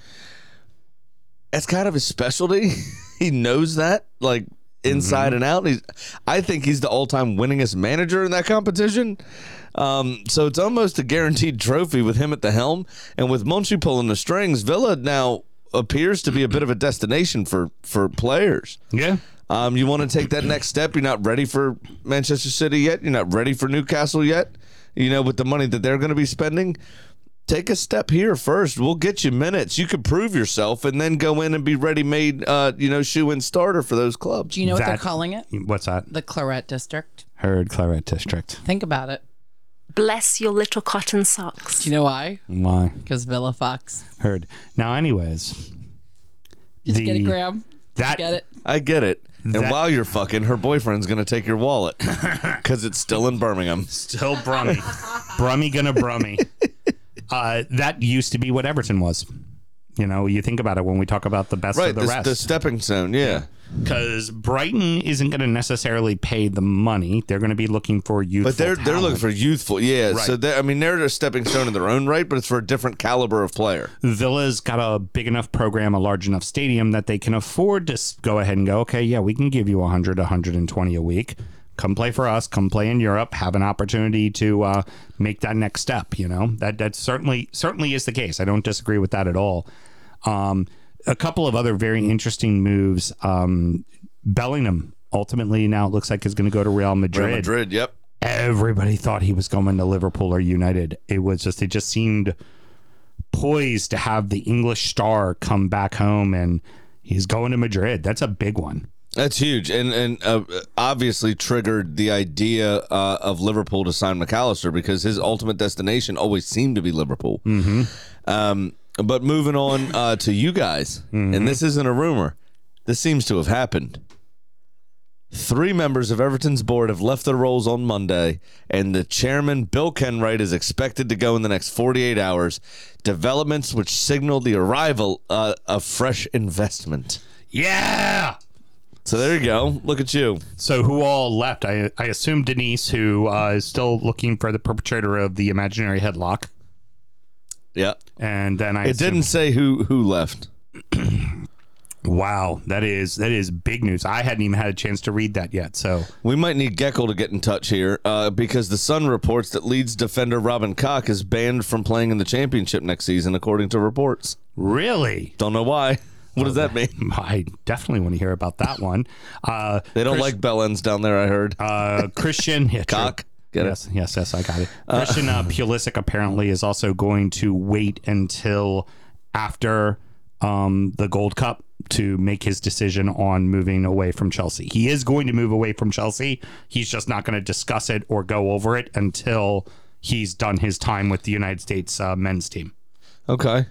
that's kind of his specialty. He knows that. Like, inside mm-hmm. and out. He's, I think he's the all-time winningest manager in that competition. Um, so it's almost a guaranteed trophy with him at the helm. And with Monchi pulling the strings, Villa now appears to be a bit of a destination for, for players. Yeah. Um, you want to take that next step. You're not ready for Manchester City yet. You're not ready for Newcastle yet. You know, with the money that they're going to be spending. Take a step here first. We'll get you minutes. You could prove yourself and then go in and be ready-made, uh, you know, shoe-in starter for those clubs. Do you know that, what they're calling it? What's that? The Claret District. Heard Claret District. Think about it. Bless your little cotton socks. Do you know why? Why? Because Villa Fox. Heard. Now, anyways. Just the, get it, Graham. That, get it. I get it. And that, while you're fucking, her boyfriend's going to take your wallet because it's still in Birmingham. Still Brummy. Brummy gonna Brummy. Uh, that used to be what Everton was. You know, you think about it when we talk about the best right, of the, the rest. The stepping stone, yeah. Because Brighton isn't going to necessarily pay the money. They're going to be looking for youthful But they're talent. They're looking for youthful, yeah. Right. So, I mean, they're a stepping stone in their own right, but it's for a different caliber of player. Villa's got a big enough program, a large enough stadium that they can afford to go ahead and go, okay, yeah, we can give you one hundred, one twenty a week. Come play for us. Come play in Europe. Have an opportunity to uh, make that next step. You know, that that certainly certainly is the case. I don't disagree with that at all. Um, a couple of other very interesting moves. Um, Bellingham ultimately now it looks like is going to go to Real Madrid. Real Madrid. Yep. Everybody thought he was going to Liverpool or United. It was just it just seemed poised to have the English star come back home, and he's going to Madrid. That's a big one. That's huge, and and uh, obviously triggered the idea uh, of Liverpool to sign Mac Allister because his ultimate destination always seemed to be Liverpool. Mm-hmm. Um, but moving on uh, to you guys, mm-hmm. and this isn't a rumor. This seems to have happened. Three members of Everton's board have left their roles on Monday, and the chairman, Bill Kenwright, is expected to go in the next forty-eight hours. Developments which signal the arrival uh, of fresh investment. Yeah! So there you go. Look at you. So who all left? I I assume Denise, who uh, is still looking for the perpetrator of the imaginary headlock. Yeah. And then I It assume- didn't say who who left. Wow, that is that is big news. I hadn't even had a chance to read that yet. So we might need Gecko to get in touch here uh, because the Sun reports that Leeds defender Robin Koch is banned from playing in the Championship next season, according to reports. Really? Don't know why. What does that mean? I definitely want to hear about that one. Uh, they don't Chris, like bellends down there, I heard. Uh, Christian yeah, Cock. Get yes, it. yes, yes, I got it. Uh, Christian uh, Pulisic apparently is also going to wait until after um, the Gold Cup to make his decision on moving away from Chelsea. He is going to move away from Chelsea. He's just not going to discuss it or go over it until he's done his time with the United States uh, men's team. Okay.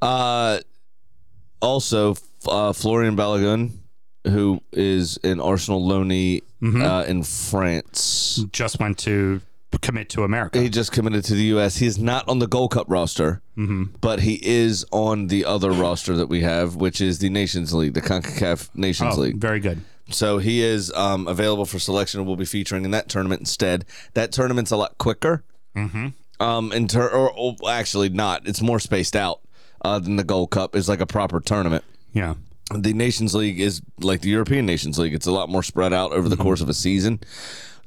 Uh... Also, uh, Florian Balogun, who is an Arsenal loanee mm-hmm. uh, in France. Just went to commit to America. He just committed to the U S. He is not on the Gold Cup roster, mm-hmm. but he is on the other roster that we have, which is the Nations League, the CONCACAF Nations oh, League. Very good. So he is um, available for selection and will be featuring in that tournament instead. That tournament's a lot quicker. Mm-hmm. Um, in ter- or, or actually not. It's more spaced out. Uh, than the Gold Cup is like a proper tournament. Yeah. The Nations League is like the European Nations League. It's a lot more spread out over the mm-hmm. course of a season.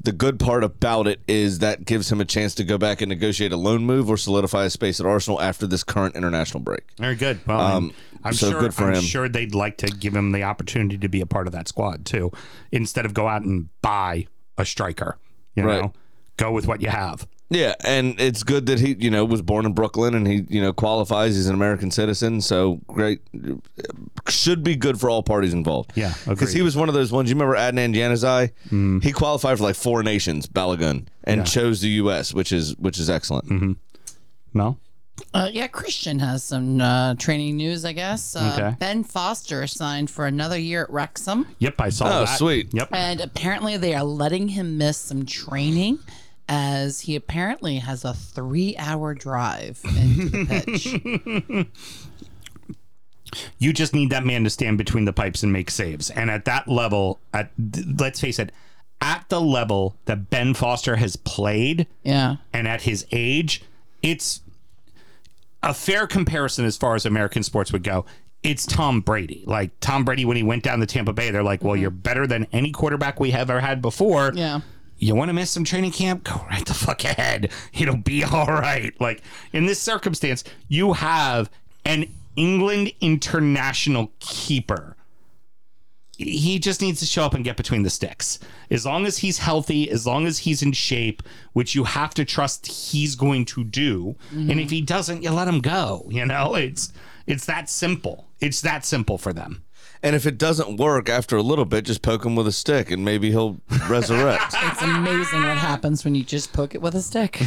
The good part about it is that gives him a chance to go back and negotiate a loan move or solidify a space at Arsenal after this current international break. Very good. Well, um, I'm, so sure, good for I'm him. sure they'd like to give him the opportunity to be a part of that squad too, instead of go out and buy a striker. You right. know, go with what you have. Yeah, and it's good that he, you know, was born in Brooklyn and he, you know, qualifies. He's an American citizen, so great. Should be good for all parties involved. Yeah, agreed. Because he was one of those ones. You remember Adnan Januzaj? Mm. He qualified for like four nations, Balogun, and yeah. chose the U S, which is which is excellent. Mm-hmm. No? Uh, yeah, Christian has some uh, training news, I guess. Uh, okay. Ben Foster signed for another year at Wrexham. Yep, I saw oh, that. Oh, sweet. Yep. And apparently they are letting him miss some training, as he apparently has a three-hour drive into the pitch. You just need that man to stand between the pipes and make saves. And at that level, at let's face it, at the level that Ben Foster has played, yeah, and at his age, it's a fair comparison as far as American sports would go. It's Tom Brady. Like, Tom Brady, when he went down to Tampa Bay, they're like, well, mm-hmm. you're better than any quarterback we have ever had before. Yeah. You want to miss some training camp? Go right the fuck ahead. It'll be all right. Like, in this circumstance, you have an England international keeper. He just needs to show up and get between the sticks. As long as he's healthy, as long as he's in shape, which you have to trust he's going to do. Mm-hmm. And if he doesn't, you let him go. You know, it's it's that simple. It's that simple for them. And if it doesn't work after a little bit, just poke him with a stick and maybe he'll resurrect. It's amazing what happens when you just poke it with a stick.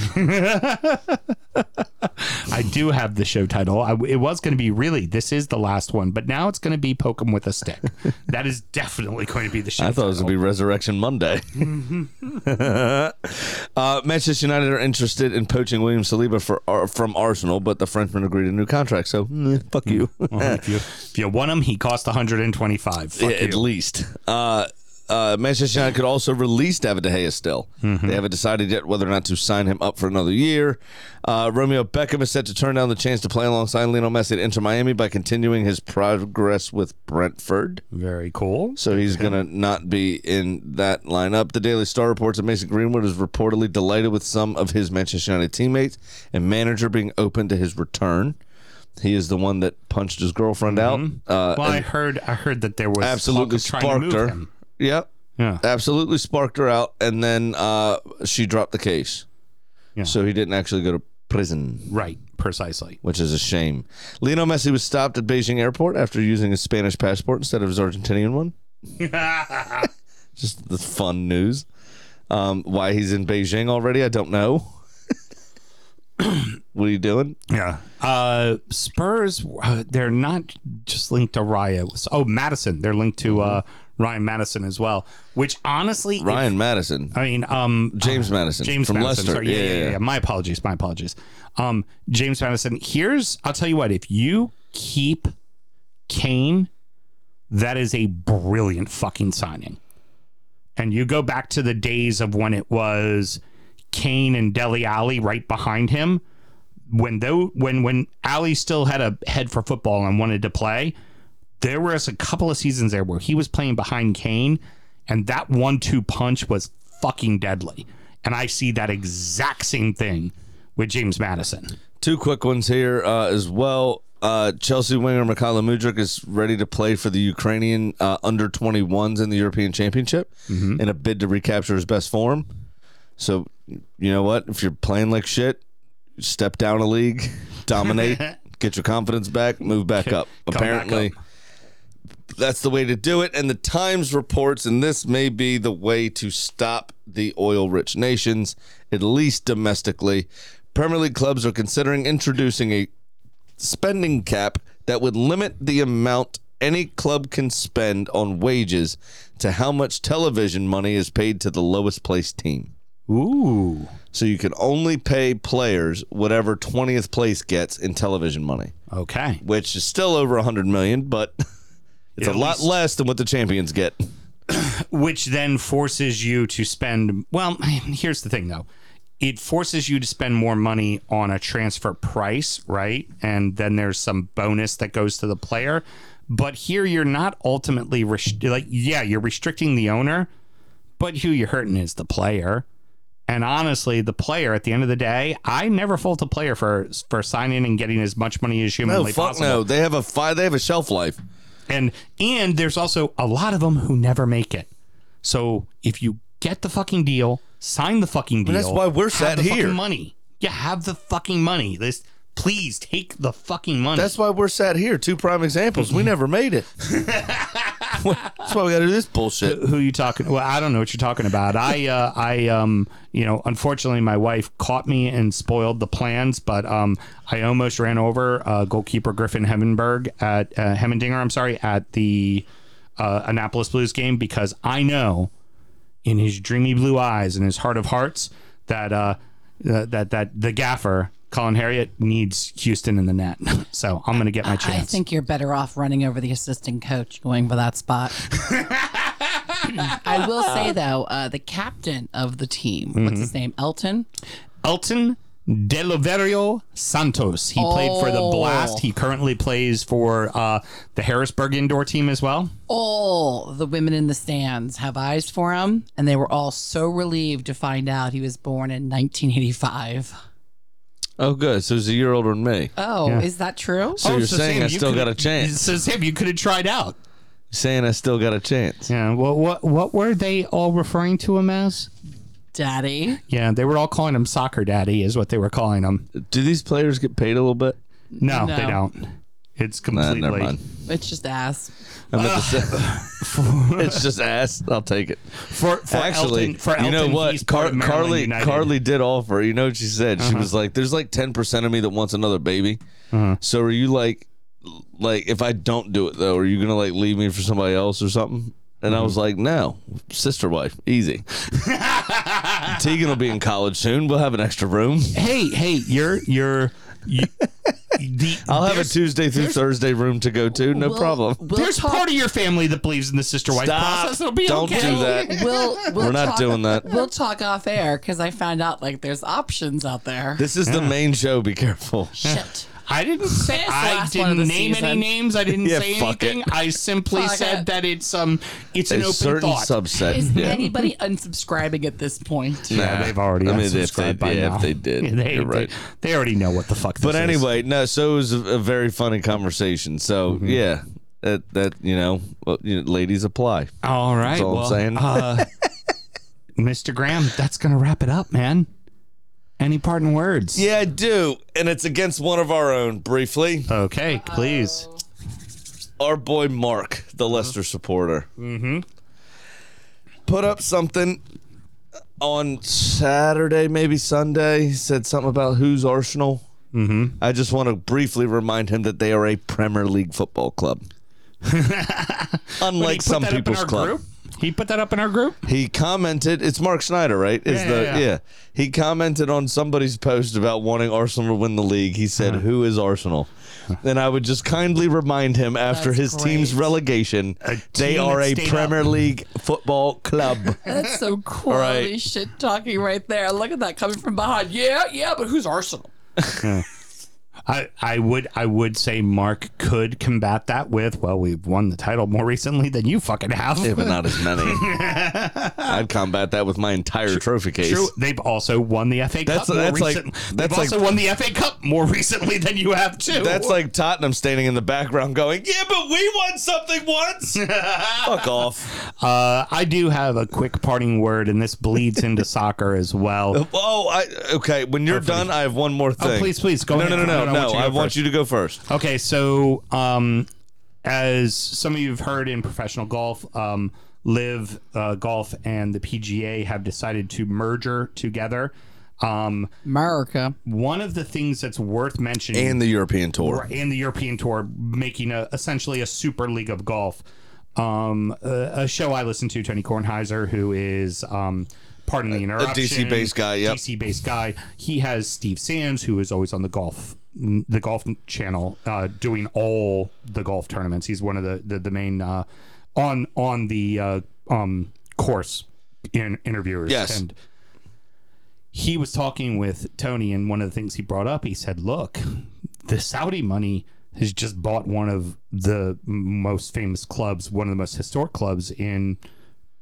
I do have the show title. I, it was going to be really, this is the last one, but now it's going to be poke him with a stick. That is definitely going to be the show I thought title. It was going to be Resurrection Monday. uh, Manchester United are interested in poaching William Saliba for, uh, from Arsenal, but the Frenchman agreed a new contract, so mm, fuck you. Well, if you. If you want him, he cost one hundred and twenty-five, Fuck yeah, at least. Uh, uh, Manchester United could also release David De Gea still. Mm-hmm. They haven't decided yet whether or not to sign him up for another year. Uh, Romeo Beckham is set to turn down the chance to play alongside Lionel Messi at Inter Miami by continuing his progress with Brentford. Very cool. So he's going to not be in that lineup. The Daily Star reports that Mason Greenwood is reportedly delighted with some of his Manchester United teammates and manager being open to his return. He is the one that punched his girlfriend mm-hmm. out. Uh, well, I heard, I heard that there was absolutely sparked her. Him. Yep, yeah, absolutely sparked her out, and then uh, she dropped the case. Yeah. So he didn't actually go to prison. Right, precisely. Which is a shame. Lionel Messi was stopped at Beijing Airport after using his Spanish passport instead of his Argentinian one. Just the fun news. Um, why he's in Beijing already, I don't know. What are you doing? Yeah. Uh, Spurs, uh, they're not just linked to Raya. Oh, Madison. They're linked to uh, Ryan Madison as well, which honestly... Ryan if, Madison. I mean... Um, James uh, Madison. James from Madison. Leicester. Sorry, yeah, yeah, yeah, yeah, yeah. My apologies. My apologies. Um, James Madison. Here's... I'll tell you what. If you keep Kane, that is a brilliant fucking signing. And you go back to the days of when it was... Kane and Dele Alli right behind him. When though when when Alli still had a head for football and wanted to play, there was a couple of seasons there where he was playing behind Kane, and that one two punch was fucking deadly. And I see that exact same thing with James Madison. Two quick ones here uh, as well. Uh, Chelsea winger Mikhailo Mudryk is ready to play for the Ukrainian uh, under twenty-ones in the European Championship mm-hmm. in a bid to recapture his best form. So, you know what? If you're playing like shit, step down a league, dominate, get your confidence back, move back up. Apparently, back up. That's the way to do it. And the Times reports, and this may be the way to stop the oil-rich nations, at least domestically. Premier League clubs are considering introducing a spending cap that would limit the amount any club can spend on wages to how much television money is paid to the lowest-placed team. Ooh. So you can only pay players whatever twentieth place gets in television money. Okay. Which is still over one hundred million dollars, but it's At a lot least... less than what the champions get. Which then forces you to spend... Well, here's the thing, though. It forces you to spend more money on a transfer price, right? And then there's some bonus that goes to the player. But here you're not ultimately... Rest- like, yeah, you're restricting the owner, but who you're hurting is the player. And honestly, the player, at the end of the day, I never fault a player for for signing and getting as much money as humanly possible. No, fuck possible. no. They have a fi- they have a shelf life. And and there's also a lot of them who never make it. So if you get the fucking deal, sign the fucking deal. But that's why we're sat here. Have the fucking money. Yeah, have the fucking money. This, please take the fucking money. That's why we're sat here. Two prime examples. We never made it. That's why we got to do this bullshit. Who, who are you talking? Well, I don't know what you're talking about. I, uh, I, um, you know, unfortunately, my wife caught me and spoiled the plans. But um, I almost ran over uh, goalkeeper Griffin Hemmenberg at uh, Hemmendinger. I'm sorry, at the uh, Annapolis Blues game, because I know in his dreamy blue eyes and his heart of hearts that uh, that that the gaffer, Colin Harriott, needs Houston in the net. So I'm going to get my chance. I think you're better off running over the assistant coach going for that spot. I will say, though, uh, the captain of the team, mm-hmm. what's his name? Elton? Elton Deliverio Santos. He oh. played for the Blast. He currently plays for uh, the Harrisburg indoor team as well. All the women in the stands have eyes for him, and they were all so relieved to find out he was born in nineteen eighty-five. Oh, good. So he's a year older than me. Oh, yeah. Is that true? So oh, you're so saying Sam, I still got a chance. So, Sam, you could have tried out. Saying I still got a chance. Yeah. Well, what what were they all referring to him as? Daddy. Yeah, they were all calling him Soccer Daddy is what they were calling him. Do these players get paid a little bit? No, no. They don't. It's completely. Nah, never mind. It's just ass. I'm uh, for, it's just ass. I'll take it. For, for actually, Elton, for Elton, you know what? Car- Carly United. Carly did offer. You know what she said? Uh-huh. She was like, "There's like ten percent of me that wants another baby. Uh-huh. So are you like, like if I don't do it though, are you gonna like leave me for somebody else or something?" And mm-hmm. I was like, "No, sister wife, easy." Tegan will be in college soon. We'll have an extra room. Hey, hey, you're you're. You, the, I'll have a Tuesday through Thursday room to go to. No we'll, problem. We'll there's talk, part of your family that believes in the sister wife process. It'll be Don't okay. do that. We'll, we'll We're not talk, doing that. We'll talk off air because I found out like there's options out there. This is yeah. the main show. Be careful. Shit. I didn't say. I didn't name season. any names. I didn't yeah, say anything. It. I simply fuck said it. that it's um, it's a an open certain thought. Subset. Is yeah. anybody unsubscribing at this point? Nah, yeah, they've already. I mean, if they, by yeah, now. if they did, yeah, they, you're right. They, they already know what the fuck. This but anyway, is. no. So it was a, a very funny conversation. So mm-hmm. yeah, that that you know, well, you know, ladies apply. All right, that's all well, I'm saying. Uh, Mister Graham, that's gonna wrap it up, man. Any parting words? Yeah, I do. And it's against one of our own, briefly. Okay, please. Uh-oh. Our boy Mark, the Leicester supporter, mm-hmm. put up something on Saturday, maybe Sunday. Said something about who's Arsenal. Mm-hmm. I just want to briefly remind him that they are a Premier League football club. Unlike some people's club. Group? He put that up in our group? He commented. It's Mark Schneider, right? Is yeah, the yeah, yeah. yeah. He commented on somebody's post about wanting Arsenal to win the league. He said, uh-huh. "Who is Arsenal?" And I would just kindly remind him after That's his great. team's relegation, a team they are a Premier up. League football club. That's so quality right. shit talking right there. Look at that coming from behind. Yeah, yeah, but who's Arsenal? Yeah. I, I would I would say Mark could combat that with, well, we've won the title more recently than you fucking have. Yeah, but not as many. I'd combat that with my entire true, trophy case. True. They've also won the F A that's, Cup. That's more like, that's They've like, also won the F A Cup more recently than you have, too. That's like Tottenham standing in the background going, yeah, but we won something once. Fuck off. Uh, I do have a quick parting word, and this bleeds into soccer as well. Oh, I, okay. When you're Hopefully. done, I have one more thing. Oh, please, please. Go no, ahead. No, no, no. no. No, no, I want you to go first. Okay, so um, as some of you have heard in professional golf, um, Live uh, Golf and the P G A have decided to merger together. Um, America. One of the things that's worth mentioning. And the European Tour. And the European Tour making a, essentially a super league of golf. Um, a, a show I listen to, Tony Kornheiser, who is... Um, pardon the interruption. A D C-based guy, yeah. D C-based guy. He has Steve Sands, who is always on the golf the golf channel uh, doing all the golf tournaments. He's one of the the, the main uh, on on the uh, um, course in interviewers. Yes. And he was talking with Tony, and one of the things he brought up, he said, look, the Saudi money has just bought one of the most famous clubs, one of the most historic clubs in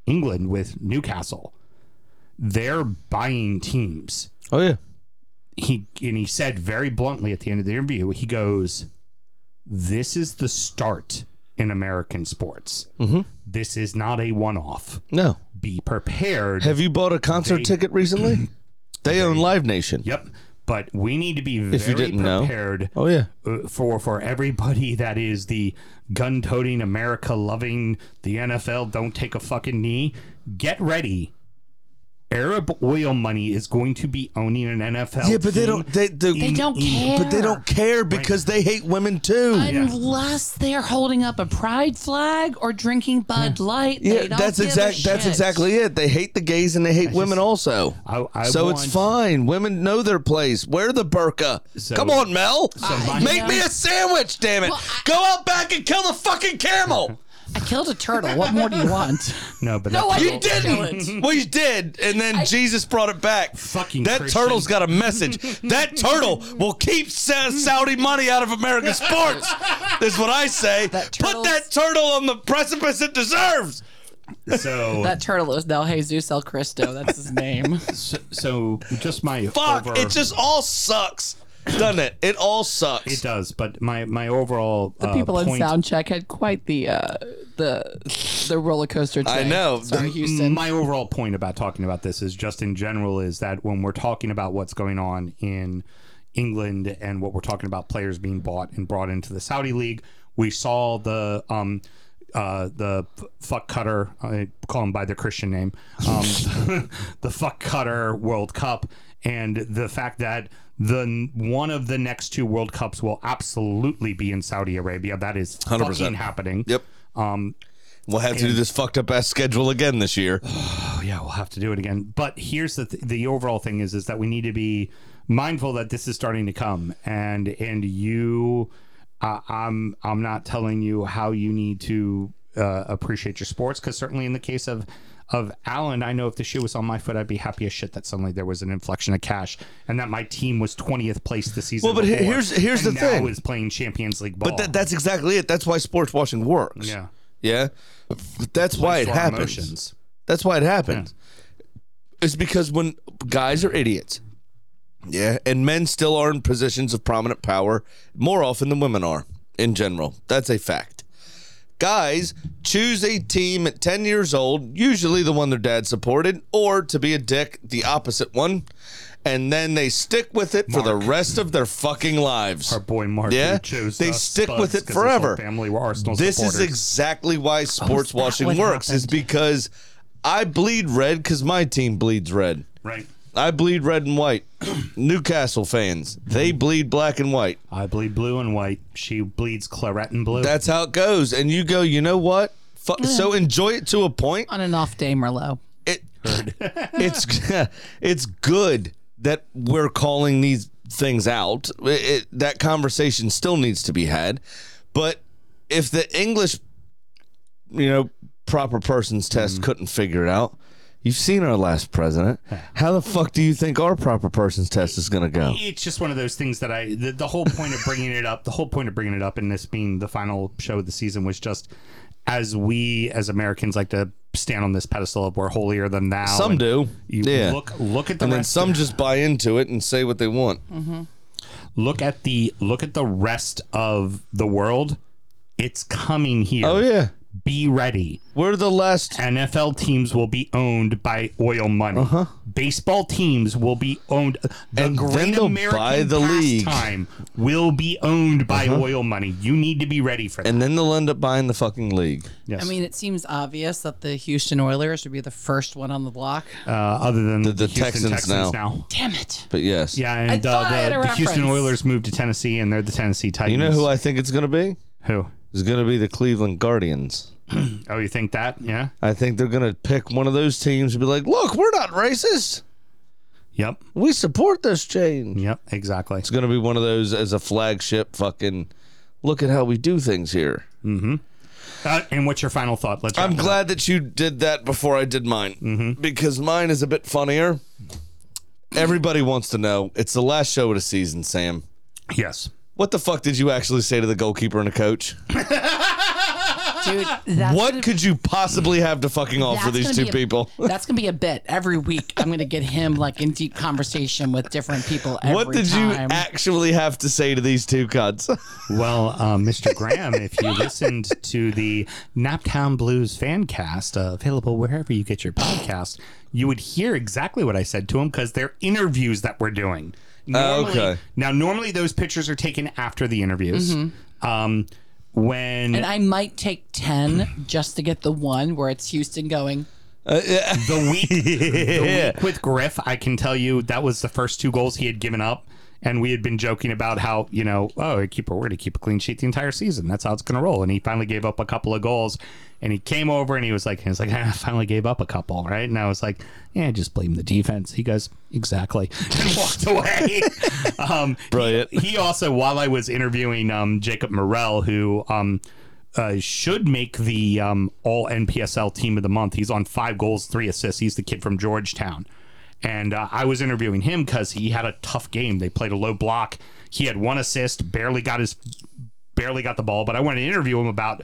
England with Newcastle. They're buying teams. Oh, yeah. He and he said very bluntly at the end of the interview, he goes, this is the start in American sports. Mm-hmm. This is not a one-off. No. Be prepared. Have you bought a concert they, ticket recently? They, they own Live Nation. Yep. But we need to be very prepared oh, yeah. for, for everybody that is the gun-toting, America-loving, the N F L, don't take a fucking knee. Get ready. Arab oil money is going to be owning an N F L Yeah, but team they don't they, they, in, they don't care. But they don't care because right. they hate women too. Unless yeah. they're holding up a pride flag or drinking Bud yeah. Light. Yeah, they don't that's exact that's exactly it. They hate the gays and they hate I women just, also. I, I so want, it's fine. Women know their place. Wear the burqa. So, Come on, Mel. So I, make no. me a sandwich, damn it. Well, I, Go out back and kill the fucking camel. I killed a turtle. What more do you want? No, but no, you didn't. Well, you did, and then I, Jesus brought it back. Fucking that Christian. Turtle's got a message. That turtle will keep Saudi money out of American sports. That's what I say. That Put that turtle on the precipice it deserves. So that turtle is now Jesus El Cristo. That's his name. So, so just my fuck. Over- it just all sucks. Doesn't it? It all sucks. It does, but my my overall uh, the people point... in Soundcheck had quite the uh, the the roller coaster. Today. I know. Sorry, Houston. My overall point about talking about this is just in general is that when we're talking about what's going on in England and what we're talking about players being bought and brought into the Saudi league, we saw the um uh the fuck cutter. I call him by the Christian name. Um, the fuck cutter World Cup and the fact that. The one of the next two World Cups will absolutely be in Saudi Arabia. That is one hundred percent fucking happening. Yep. Um, we'll have and, to do this fucked up ass schedule again this year. Oh, yeah, we'll have to do it again. But here's the th- the overall thing is is that we need to be mindful that this is starting to come, and and you, uh, I'm I'm not telling you how you need to uh, appreciate your sports because certainly in the case of. Of Alan, I know if the shoe was on my foot, I'd be happy as shit that suddenly there was an inflection of cash and that my team was twentieth place this season. Well, but before, here's here's and the now thing: is playing Champions League ball. But that, that's exactly it. That's why sports washing works. Yeah, yeah. That's why it happens. Emotions. That's why it happens. Yeah. It's because when guys are idiots, yeah, and men still are in positions of prominent power more often than women are in general. That's a fact. Guys choose a team at ten years old, usually the one their dad supported, or to be a dick, the opposite one, and then they stick with it Mark. for the rest of their fucking lives. Our boy Mark, yeah, chose they stick with it forever. Family were Arsenal this supporters. Is exactly why sports oh, washing works. Happened? Is because I bleed red because my team bleeds red. Right. I bleed red and white. Newcastle fans, they bleed black and white. I bleed blue and white. She bleeds claret and blue. That's how it goes. And you go, you know what? F- yeah. So enjoy it to a point. On an off day, Merlot. It, it's, it's good that we're calling these things out. It, it, that conversation still needs to be had. But if the English, you know, proper persons test mm. couldn't figure it out, you've seen our last president. How the fuck do you think our proper person's test is going to go? It's just one of those things that I, the, the whole point of bringing it up, the whole point of bringing it up and this being the final show of the season was just as we as Americans like to stand on this pedestal of we're holier than thou. Some do. You yeah. Look, look at the and rest. And then some of, just buy into it and say what they want. Mm-hmm. Look at the, look at the rest of the world. It's coming here. Oh, yeah. Be ready. We're the last. N F L teams will be owned by oil money. Uh-huh. Baseball teams will be owned. The and great American buy the pastime league. Will be owned by uh-huh. oil money. You need to be ready for that. And then they'll end up buying the fucking league. Yes. I mean, it seems obvious that the Houston Oilers would be the first one on the block. Uh, other than the, the, the Texans, Texans now. now. Damn it. But yes. Yeah, and uh, the, the Houston Oilers moved to Tennessee, and they're the Tennessee Titans. You know who I think it's going to be? Who? It's going to be the Cleveland Guardians. Oh, you think that? Yeah. I think they're going to pick one of those teams and be like, look, we're not racist. Yep. We support this change. Yep, exactly. It's going to be one of those as a flagship fucking, look at how we do things here. Mm-hmm. Uh, and what's your final thought? Let's I'm glad up. that you did that before I did mine. Mm-hmm. Because mine is a bit funnier. Everybody wants to know. It's the last show of the season, Sam. Yes. What the fuck did you actually say to the goalkeeper and the coach? Dude, that's what could you possibly have to fucking offer these two a, people? That's going to be a bit. Every week, I'm going to get him like in deep conversation with different people every What did time. you actually have to say to these two cuds? Well, uh, Mister Graham, if you listened to the Naptown Blues fan cast, uh, available wherever you get your podcast, you would hear exactly what I said to him because they're interviews that we're doing. Normally, uh, okay. Now, normally those pictures are taken after the interviews. Mm-hmm. Um, when and I might take ten just to get the one where it's Houston going. Uh, yeah. The week, the week with Griff, I can tell you that was the first two goals he had given up. And we had been joking about how, you know, oh, keep a, we're going to keep a clean sheet the entire season. That's how it's going to roll. And he finally gave up a couple of goals. And he came over and he was like, he was like, I finally gave up a couple, right? And I was like, yeah, just blame the defense. He goes, exactly. And walked away. um, Brilliant. He, he also, while I was interviewing um, Jacob Morrell, who um, uh, should make the um, all N P S L team of the month. He's on five goals, three assists. He's the kid from Georgetown. And uh, I was interviewing him because he had a tough game. They played a low block. He had one assist, barely got his, barely got the ball. But I wanted to interview him about,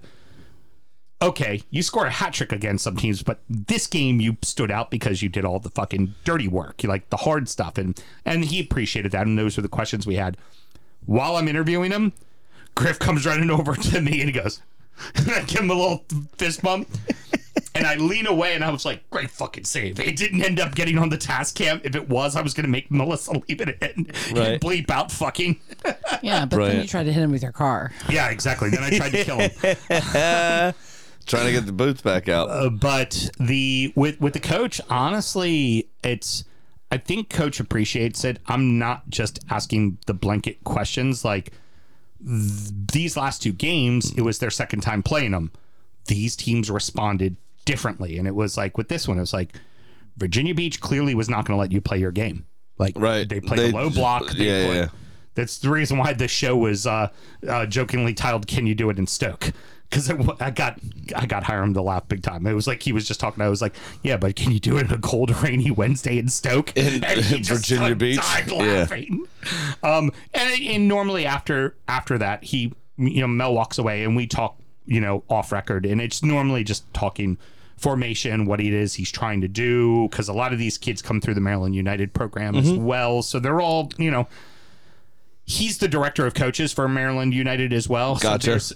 okay, you score a hat trick against some teams, but this game you stood out because you did all the fucking dirty work, you like the hard stuff, and and he appreciated that. And those were the questions we had. While I'm interviewing him, Griff comes running over to me and he goes, and I give him a little fist bump. And I lean away, and I was like, great fucking save. It didn't end up getting on the task cam. If it was, I was going to make Melissa leave it in right. and bleep out fucking. Yeah, but right. then you tried to hit him with your car. Yeah, exactly. Then I tried to kill him. Trying to get the boots back out. Uh, but the with, with the coach, honestly, it's I think coach appreciates it. I'm not just asking the blanket questions. Like th- these last two games, it was their second time playing them. These teams responded differently, and it was like with this one it was like Virginia Beach clearly was not going to let you play your game, like right. they played they, a low block they yeah, played, yeah that's the reason why this show was uh, uh jokingly titled Can You Do It in Stoke, because I got I got Hiram to laugh big time. It was like he was just talking. I was like, yeah, but can you do it on a cold rainy Wednesday in Stoke in, and he in just Virginia Beach died laughing. Yeah. um and, and normally after after that he you know Mel walks away and we talk you know off record, and it's normally just talking formation, what it is he's trying to do, because a lot of these kids come through the Maryland United program mm-hmm. as well, so they're all you know he's the director of coaches for Maryland United as well. Gotcha. So,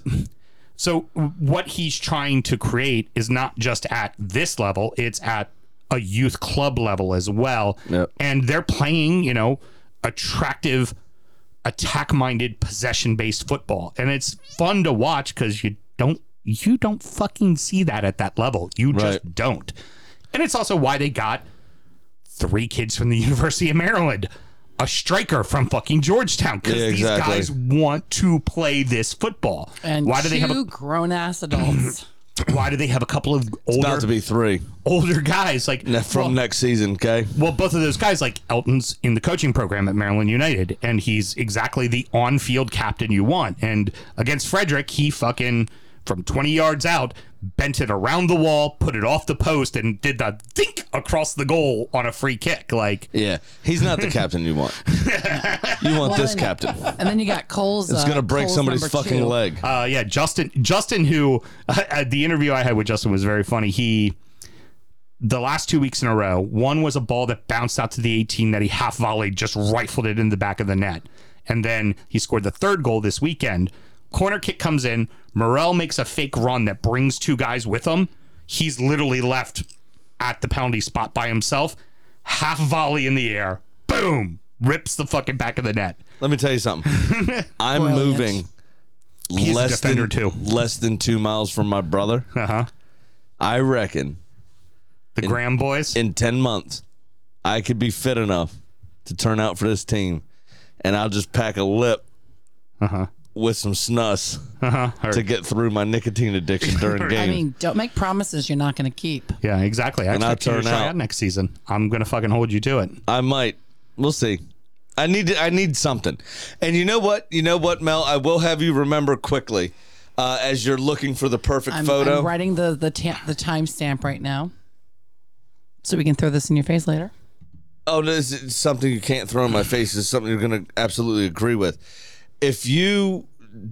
so what he's trying to create is not just at this level, it's at a youth club level as well. Yep. And they're playing you know attractive attack-minded possession-based football, and it's fun to watch because you Don't you don't fucking see that at that level. You right. just don't. And it's also why they got three kids from the University of Maryland, a striker from fucking Georgetown, because yeah, exactly. these guys want to play this football. And why do they have two grown ass adults? Why do they have a couple of older? It's about to be three older guys like ne- from well, next season? Okay. Well, both of those guys, like Elton's in the coaching program at Maryland United, and he's exactly the on-field captain you want. And against Frederick, he fucking. From twenty yards out, bent it around the wall, put it off the post, and did the think across the goal on a free kick. Like, yeah, he's not the captain you want. You want well, this and, captain. And then you got Cole's. It's uh, gonna break Cole's somebody's fucking two. leg. Uh, yeah, Justin. Justin, who uh, the interview I had with Justin was very funny. He, the last two weeks in a row, one was a ball that bounced out to the eighteen that he half volleyed, just rifled it in the back of the net, and then he scored the third goal this weekend. Corner kick comes in. Morrell makes a fake run that brings two guys with him. He's literally left at the penalty spot by himself. Half volley in the air. Boom. Rips the fucking back of the net. Let me tell you something. I'm Brilliant. moving He's less than, too. less than two miles from my brother. Uh-huh. I reckon. The in, Graham boys? In ten months, I could be fit enough to turn out for this team. And I'll just pack a lip. Uh-huh. With some snus uh-huh. to get through my nicotine addiction during game. I mean, don't make promises you're not going to keep. Yeah, exactly. I and I'll turn out next season. I'm going to fucking hold you to it. I might. We'll see. I need to, I need something. And you know what? You know what, Mel? I will have you remember quickly uh, as you're looking for the perfect I'm, photo. I'm writing the the, ta- the timestamp right now, so we can throw this in your face later. Oh, this is something you can't throw in my face. It's something you're going to absolutely agree with. If you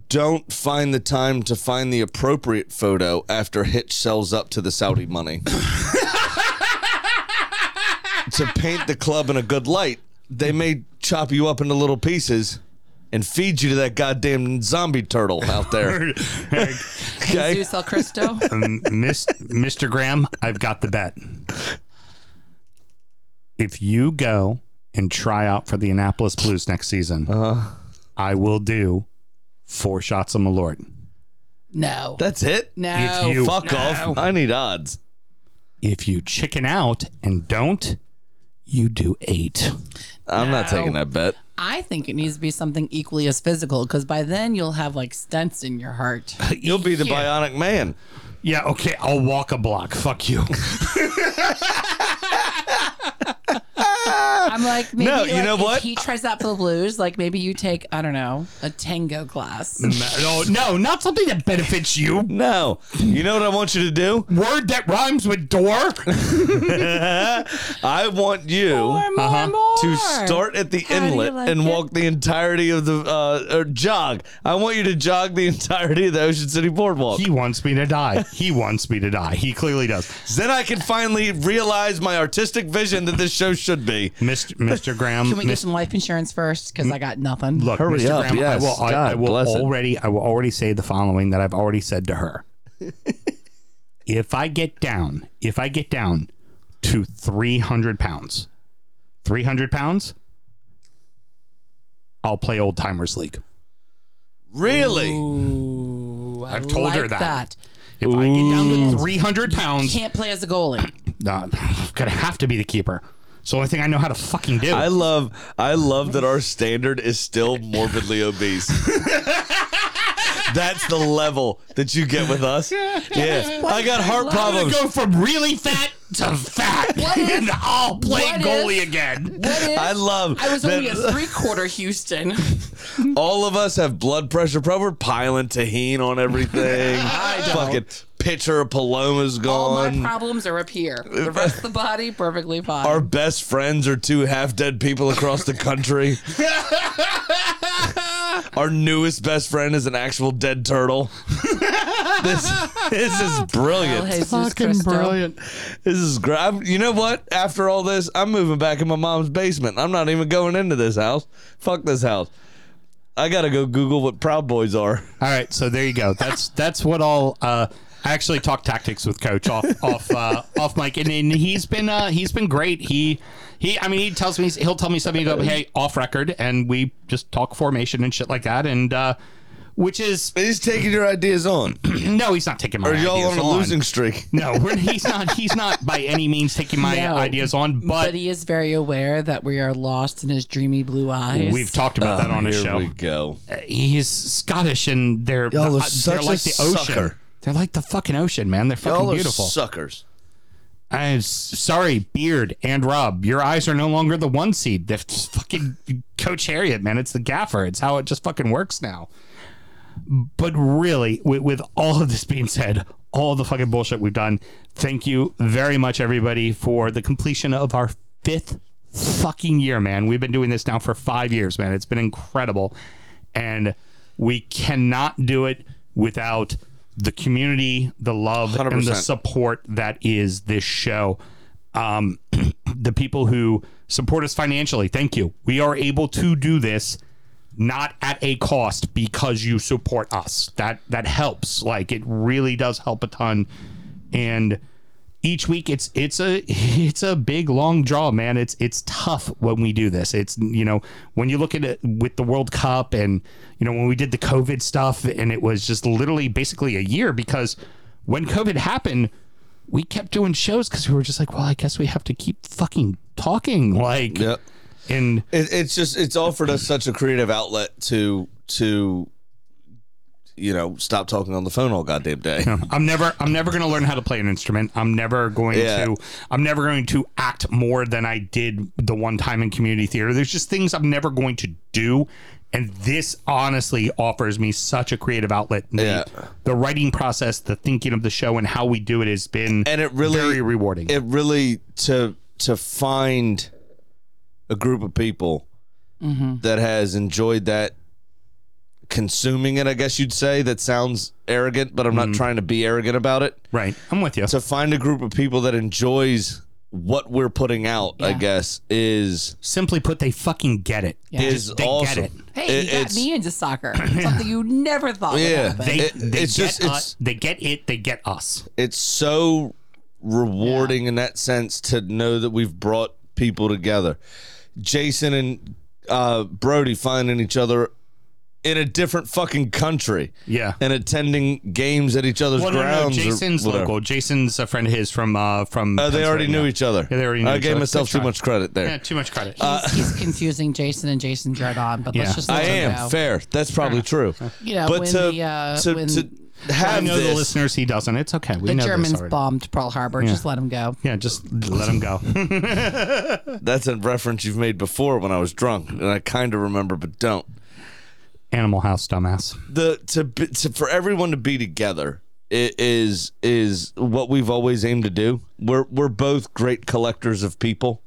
don't find the time to find the appropriate photo after Hitch sells up to the Saudi money to paint the club in a good light, they may chop you up into little pieces and feed you to that goddamn zombie turtle out there. Okay. Jesus El Cristo. Um, Mister Graham, I've got the bet. If you go and try out for the Annapolis Blues next season, uh-huh. I will do four shots on Malort. No. That's it? No. If you, Fuck no. off. I need odds. If you chicken out and don't, you do eight. I'm no. not taking that bet. I think it needs to be something equally as physical, because by then you'll have like stents in your heart. You'll be the yeah. bionic man. Yeah, okay, I'll walk a block. Fuck you. I'm like, maybe no, like, you know what? He tries that for the Blues. Like, maybe you take, I don't know, a tango class. No, no, not something that benefits you. No. You know what I want you to do? Word that rhymes with door. I want you more, more, uh-huh, more. to start at the How inlet like and it? walk the entirety of the, uh, or jog. I want you to jog the entirety of the Ocean City Boardwalk. He wants me to die. He wants me to die. He clearly does. Then I can finally realize my artistic vision that this show should be. Mister Graham, can we get some life insurance first? Because I got nothing. Look, hurry Mister up, Graham, yes, I will, I, I will already, I will already say the following that I've already said to her. If I get down, if I get down to three hundred pounds, three hundred pounds, I'll play Old Timers League. Really? Ooh, I've told like her that. that. If Ooh. I get down to three hundred pounds, you can't play as a goalie. Uh, gonna have to be the keeper. So I think I know how to fucking do. I love, I love that our standard is still morbidly obese. That's the level that you get with us. Yeah, what I got heart I problems. Go from really fat to fat, what and if, I'll play goalie if, again. What if I love. I was that, only a three-quarter Houston. All of us have blood pressure problems. We're piling Tajin on everything. I fucking. Pitcher of Paloma's gone. All my problems are up here. The rest of the body, perfectly fine. Our best friends are two half-dead people across the country. Our newest best friend is an actual dead turtle. This, this is brilliant. Well, fucking brilliant. This is great. You know what? After all this, I'm moving back in my mom's basement. I'm not even going into this house. Fuck this house. I gotta go Google what Proud Boys are. All right, so there you go. That's that's what all. Uh, I actually talked tactics with Coach off off uh, off mic, and, and he's been uh, he's been great. He he, I mean, he tells me he'll tell me something about hey off record, and we just talk formation and shit like that, and uh, which is he's taking your ideas on. No, he's not taking my. Are ideas on. Are y'all on a losing streak? No, we're, he's not. He's not by any means taking my no, ideas on. But, but he is very aware that we are lost in his dreamy blue eyes. We've talked about uh, that on his show. Here we go. Uh, he's Scottish, and they're y'all are uh, such they're like a the ocean. Sucker. They're like the fucking ocean, man. They're fucking Y'all are beautiful. Suckers. I'm sorry, Beard and Rob. Your eyes are no longer the one seed. They're fucking Coach Harriet, man. It's the gaffer. It's how it just fucking works now. But really, with, with all of this being said, all the fucking bullshit we've done, thank you very much, everybody, for the completion of our fifth fucking year, man. We've been doing this now for five years, man. It's been incredible. And we cannot do it without the community, the love, one hundred percent and the support that is this show. Um, the people who support us financially, thank you. We are able to do this not at a cost because you support us. That that helps. Like, it really does help a ton. And each week it's it's a it's a big long draw, man. It's it's tough when we do this. It's, you know, when you look at it with the World Cup and, you know, when we did the COVID stuff, and it was just literally basically a year, because when COVID happened, we kept doing shows because we were just like, well, I guess we have to keep fucking talking, like, yep. And it, it's just it's offered us such a creative outlet to to. You know, stop talking on the phone all goddamn day. No, I'm never, I'm never going to learn how to play an instrument. I'm never going yeah. to, I'm never going to act more than I did the one time in community theater. There's just things I'm never going to do, and this honestly offers me such a creative outlet. Yeah. The, the writing process, the thinking of the show, and how we do it has been and it really very rewarding. It really to to find a group of people mm-hmm. that has enjoyed that. Consuming it, I guess you'd say. That sounds arrogant, but I'm not mm. trying to be arrogant about it. Right. I'm with you. To find a group of people that enjoys what we're putting out, yeah. I guess, is... Simply put, they fucking get it. Yeah. Is Just, they awesome. get it. Hey, it, you got me into soccer. Something you never thought yeah. would happen. They, it, they, it's get just, us, it's, they get it. They get us. It's so rewarding yeah. in that sense to know that we've brought people together. Jason and uh, Brody finding each other in a different fucking country, yeah, and attending games at each other's well, grounds. No, no. Jason's local. Jason's a friend of his from uh, from. Uh, they already knew each other. Yeah, they already knew I each gave other. myself too much credit there. Yeah, too much credit. He's, uh, he's confusing Jason and Jason Gerrard, but yeah. let's just. Let I am know. fair. That's probably fair true. You know, but when to, the, uh, to, when to have I know this. the listeners, he doesn't. It's okay. We the know Germans bombed Pearl Harbor. Yeah. Just let him go. Yeah, just let him go. That's a reference you've made before when I was drunk, and I kind of remember, but don't. Animal House, dumbass. The to, to for everyone to be together is is what we've always aimed to do. We're we're both great collectors of people.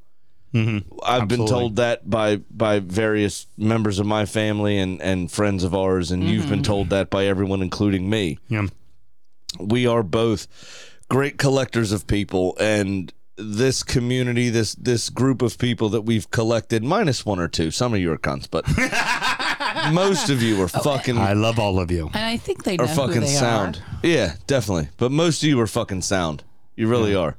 Mm-hmm. I've Absolutely. been told that by by various members of my family and and friends of ours, and mm-hmm. you've been told that by everyone, including me. Yeah, we are both great collectors of people, and this community, this this group of people that we've collected, minus one or two. Some of you are cunts, but. Most of you are oh, fucking. I love all of you. And I think they know are fucking who they sound. Are. Yeah, definitely. But most of you are fucking sound. You really yeah. are.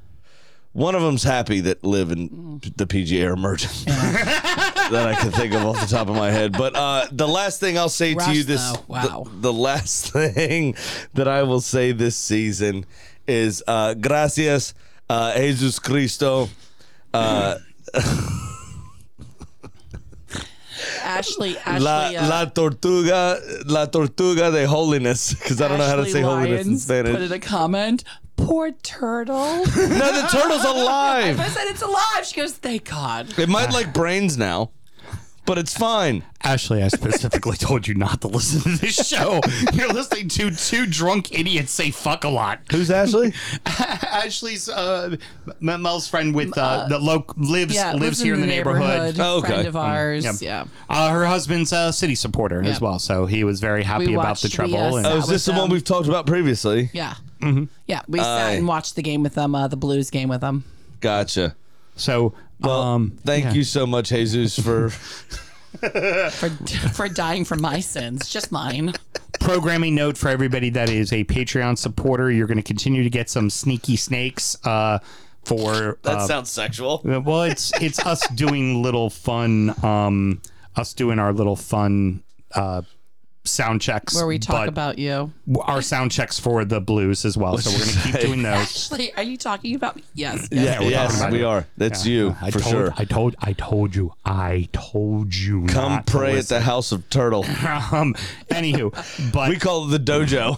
One of them's happy that live in the P G A or Merton that I can think of off the top of my head. But uh, the last thing I'll say Rush, to you this wow. the, the last thing that I will say this season is uh, gracias, uh, Jesus Cristo. Uh, Ashley, Ashley, la, uh, la tortuga, la tortuga de holiness. Because I don't know how to say Lyons holiness in Spanish. Put in a comment. Poor turtle. No, the turtle's alive. If I said it's alive, she goes, "Thank God." It might like brains now, but it's fine. Ashley, I specifically told you not to listen to this show. You're listening to two drunk idiots say fuck a lot. Who's Ashley? Ashley's uh, Mel's friend with uh, uh, the lo- lives yeah, lives, lives in here the in the neighborhood. neighborhood. Oh, okay. Friend of ours. Mm, yeah. yeah. Uh, her husband's a city supporter yep. as well, so he was very happy we about watched, the treble. We, uh, and oh, is this the one we've talked about previously? Yeah. Mm-hmm. Yeah, we uh, sat and watched the game with them, uh, the Blues game with them. Gotcha. So, well, um, thank yeah. you so much, Jesus, for. For, for dying for my sins, just mine. Programming note for everybody that is a Patreon supporter: you're going to continue to get some sneaky snakes. Uh, for that uh, sounds sexual. Well, it's it's us doing little fun, um, us doing our little fun uh, sound checks where we talk about you. Our sound checks for the Blues as well, so we're going to keep doing those. Actually, are you talking about me? Yes. yes. Yeah, we're yes, talking about we it. are. That's yeah. you I for told, sure. I told, I told you, I told you. Come not pray to at the House of Turtle. um, anywho, but we call it the dojo.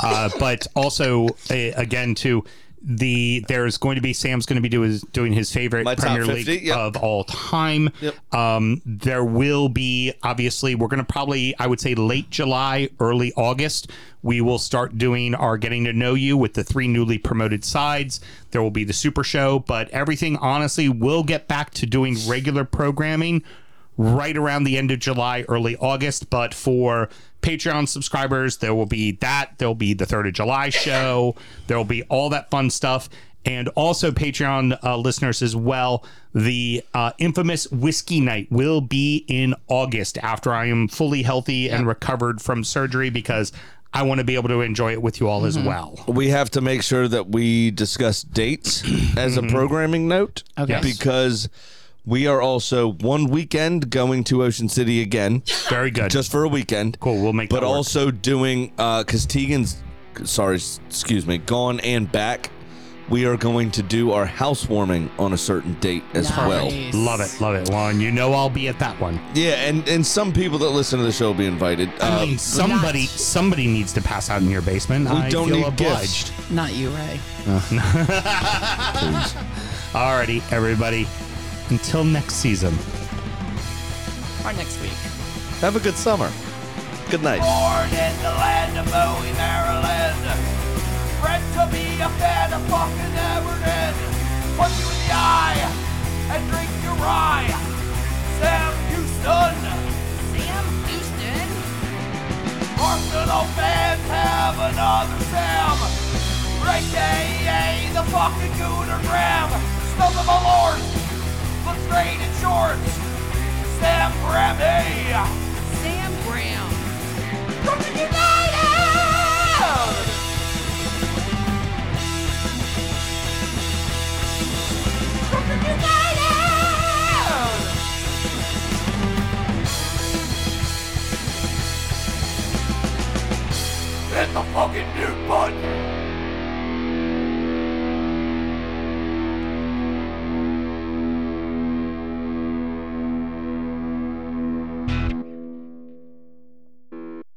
uh, but also, uh, again, too, the there's going to be Sam's going to be do his, doing his favorite My Premier fifty, League yep. of all time. Yep. Um, there will be obviously we're going to probably I would say late July, early August. We will start doing our getting to know you with the three newly promoted sides. There will be the Super Show, but everything honestly will get back to doing regular programming right around the end of July, early August. But for Patreon subscribers, there will be that. There'll be the third of July show. There'll be all that fun stuff. And also Patreon uh, listeners as well. The uh, infamous whiskey night will be in August after I am fully healthy and recovered from surgery because I want to be able to enjoy it with you all mm-hmm. as well. We have to make sure that we discuss dates as mm-hmm. a programming note. Okay. Because... we are also one weekend going to Ocean City again. Very good. Just for a weekend. Cool, we'll make that work. But also doing, because uh, Tegan's, sorry, excuse me, gone and back, we are going to do our housewarming on a certain date as nice. well. Love it, love it. Well, and you know I'll be at that one. Yeah, and, and some people that listen to the show will be invited. I um, mean, somebody not, somebody needs to pass out in your basement. We I don't feel need obliged. Gifts. Not you, Ray. Uh, Alrighty, everybody. Until next season. Or next week. Have a good summer. Good night. Born in the land of Bowie, Maryland. Bred to be a fan of fucking Everton. Punch you in the eye and drink your rye. Sam Houston. Sam Houston? Arsenal fans have another Sam. Great day, the fucking Gooner Graham. Stump of a lord. Look straight in shorts. Sam Graham. Sam Graham. From the United! From the United! the fucking new bud.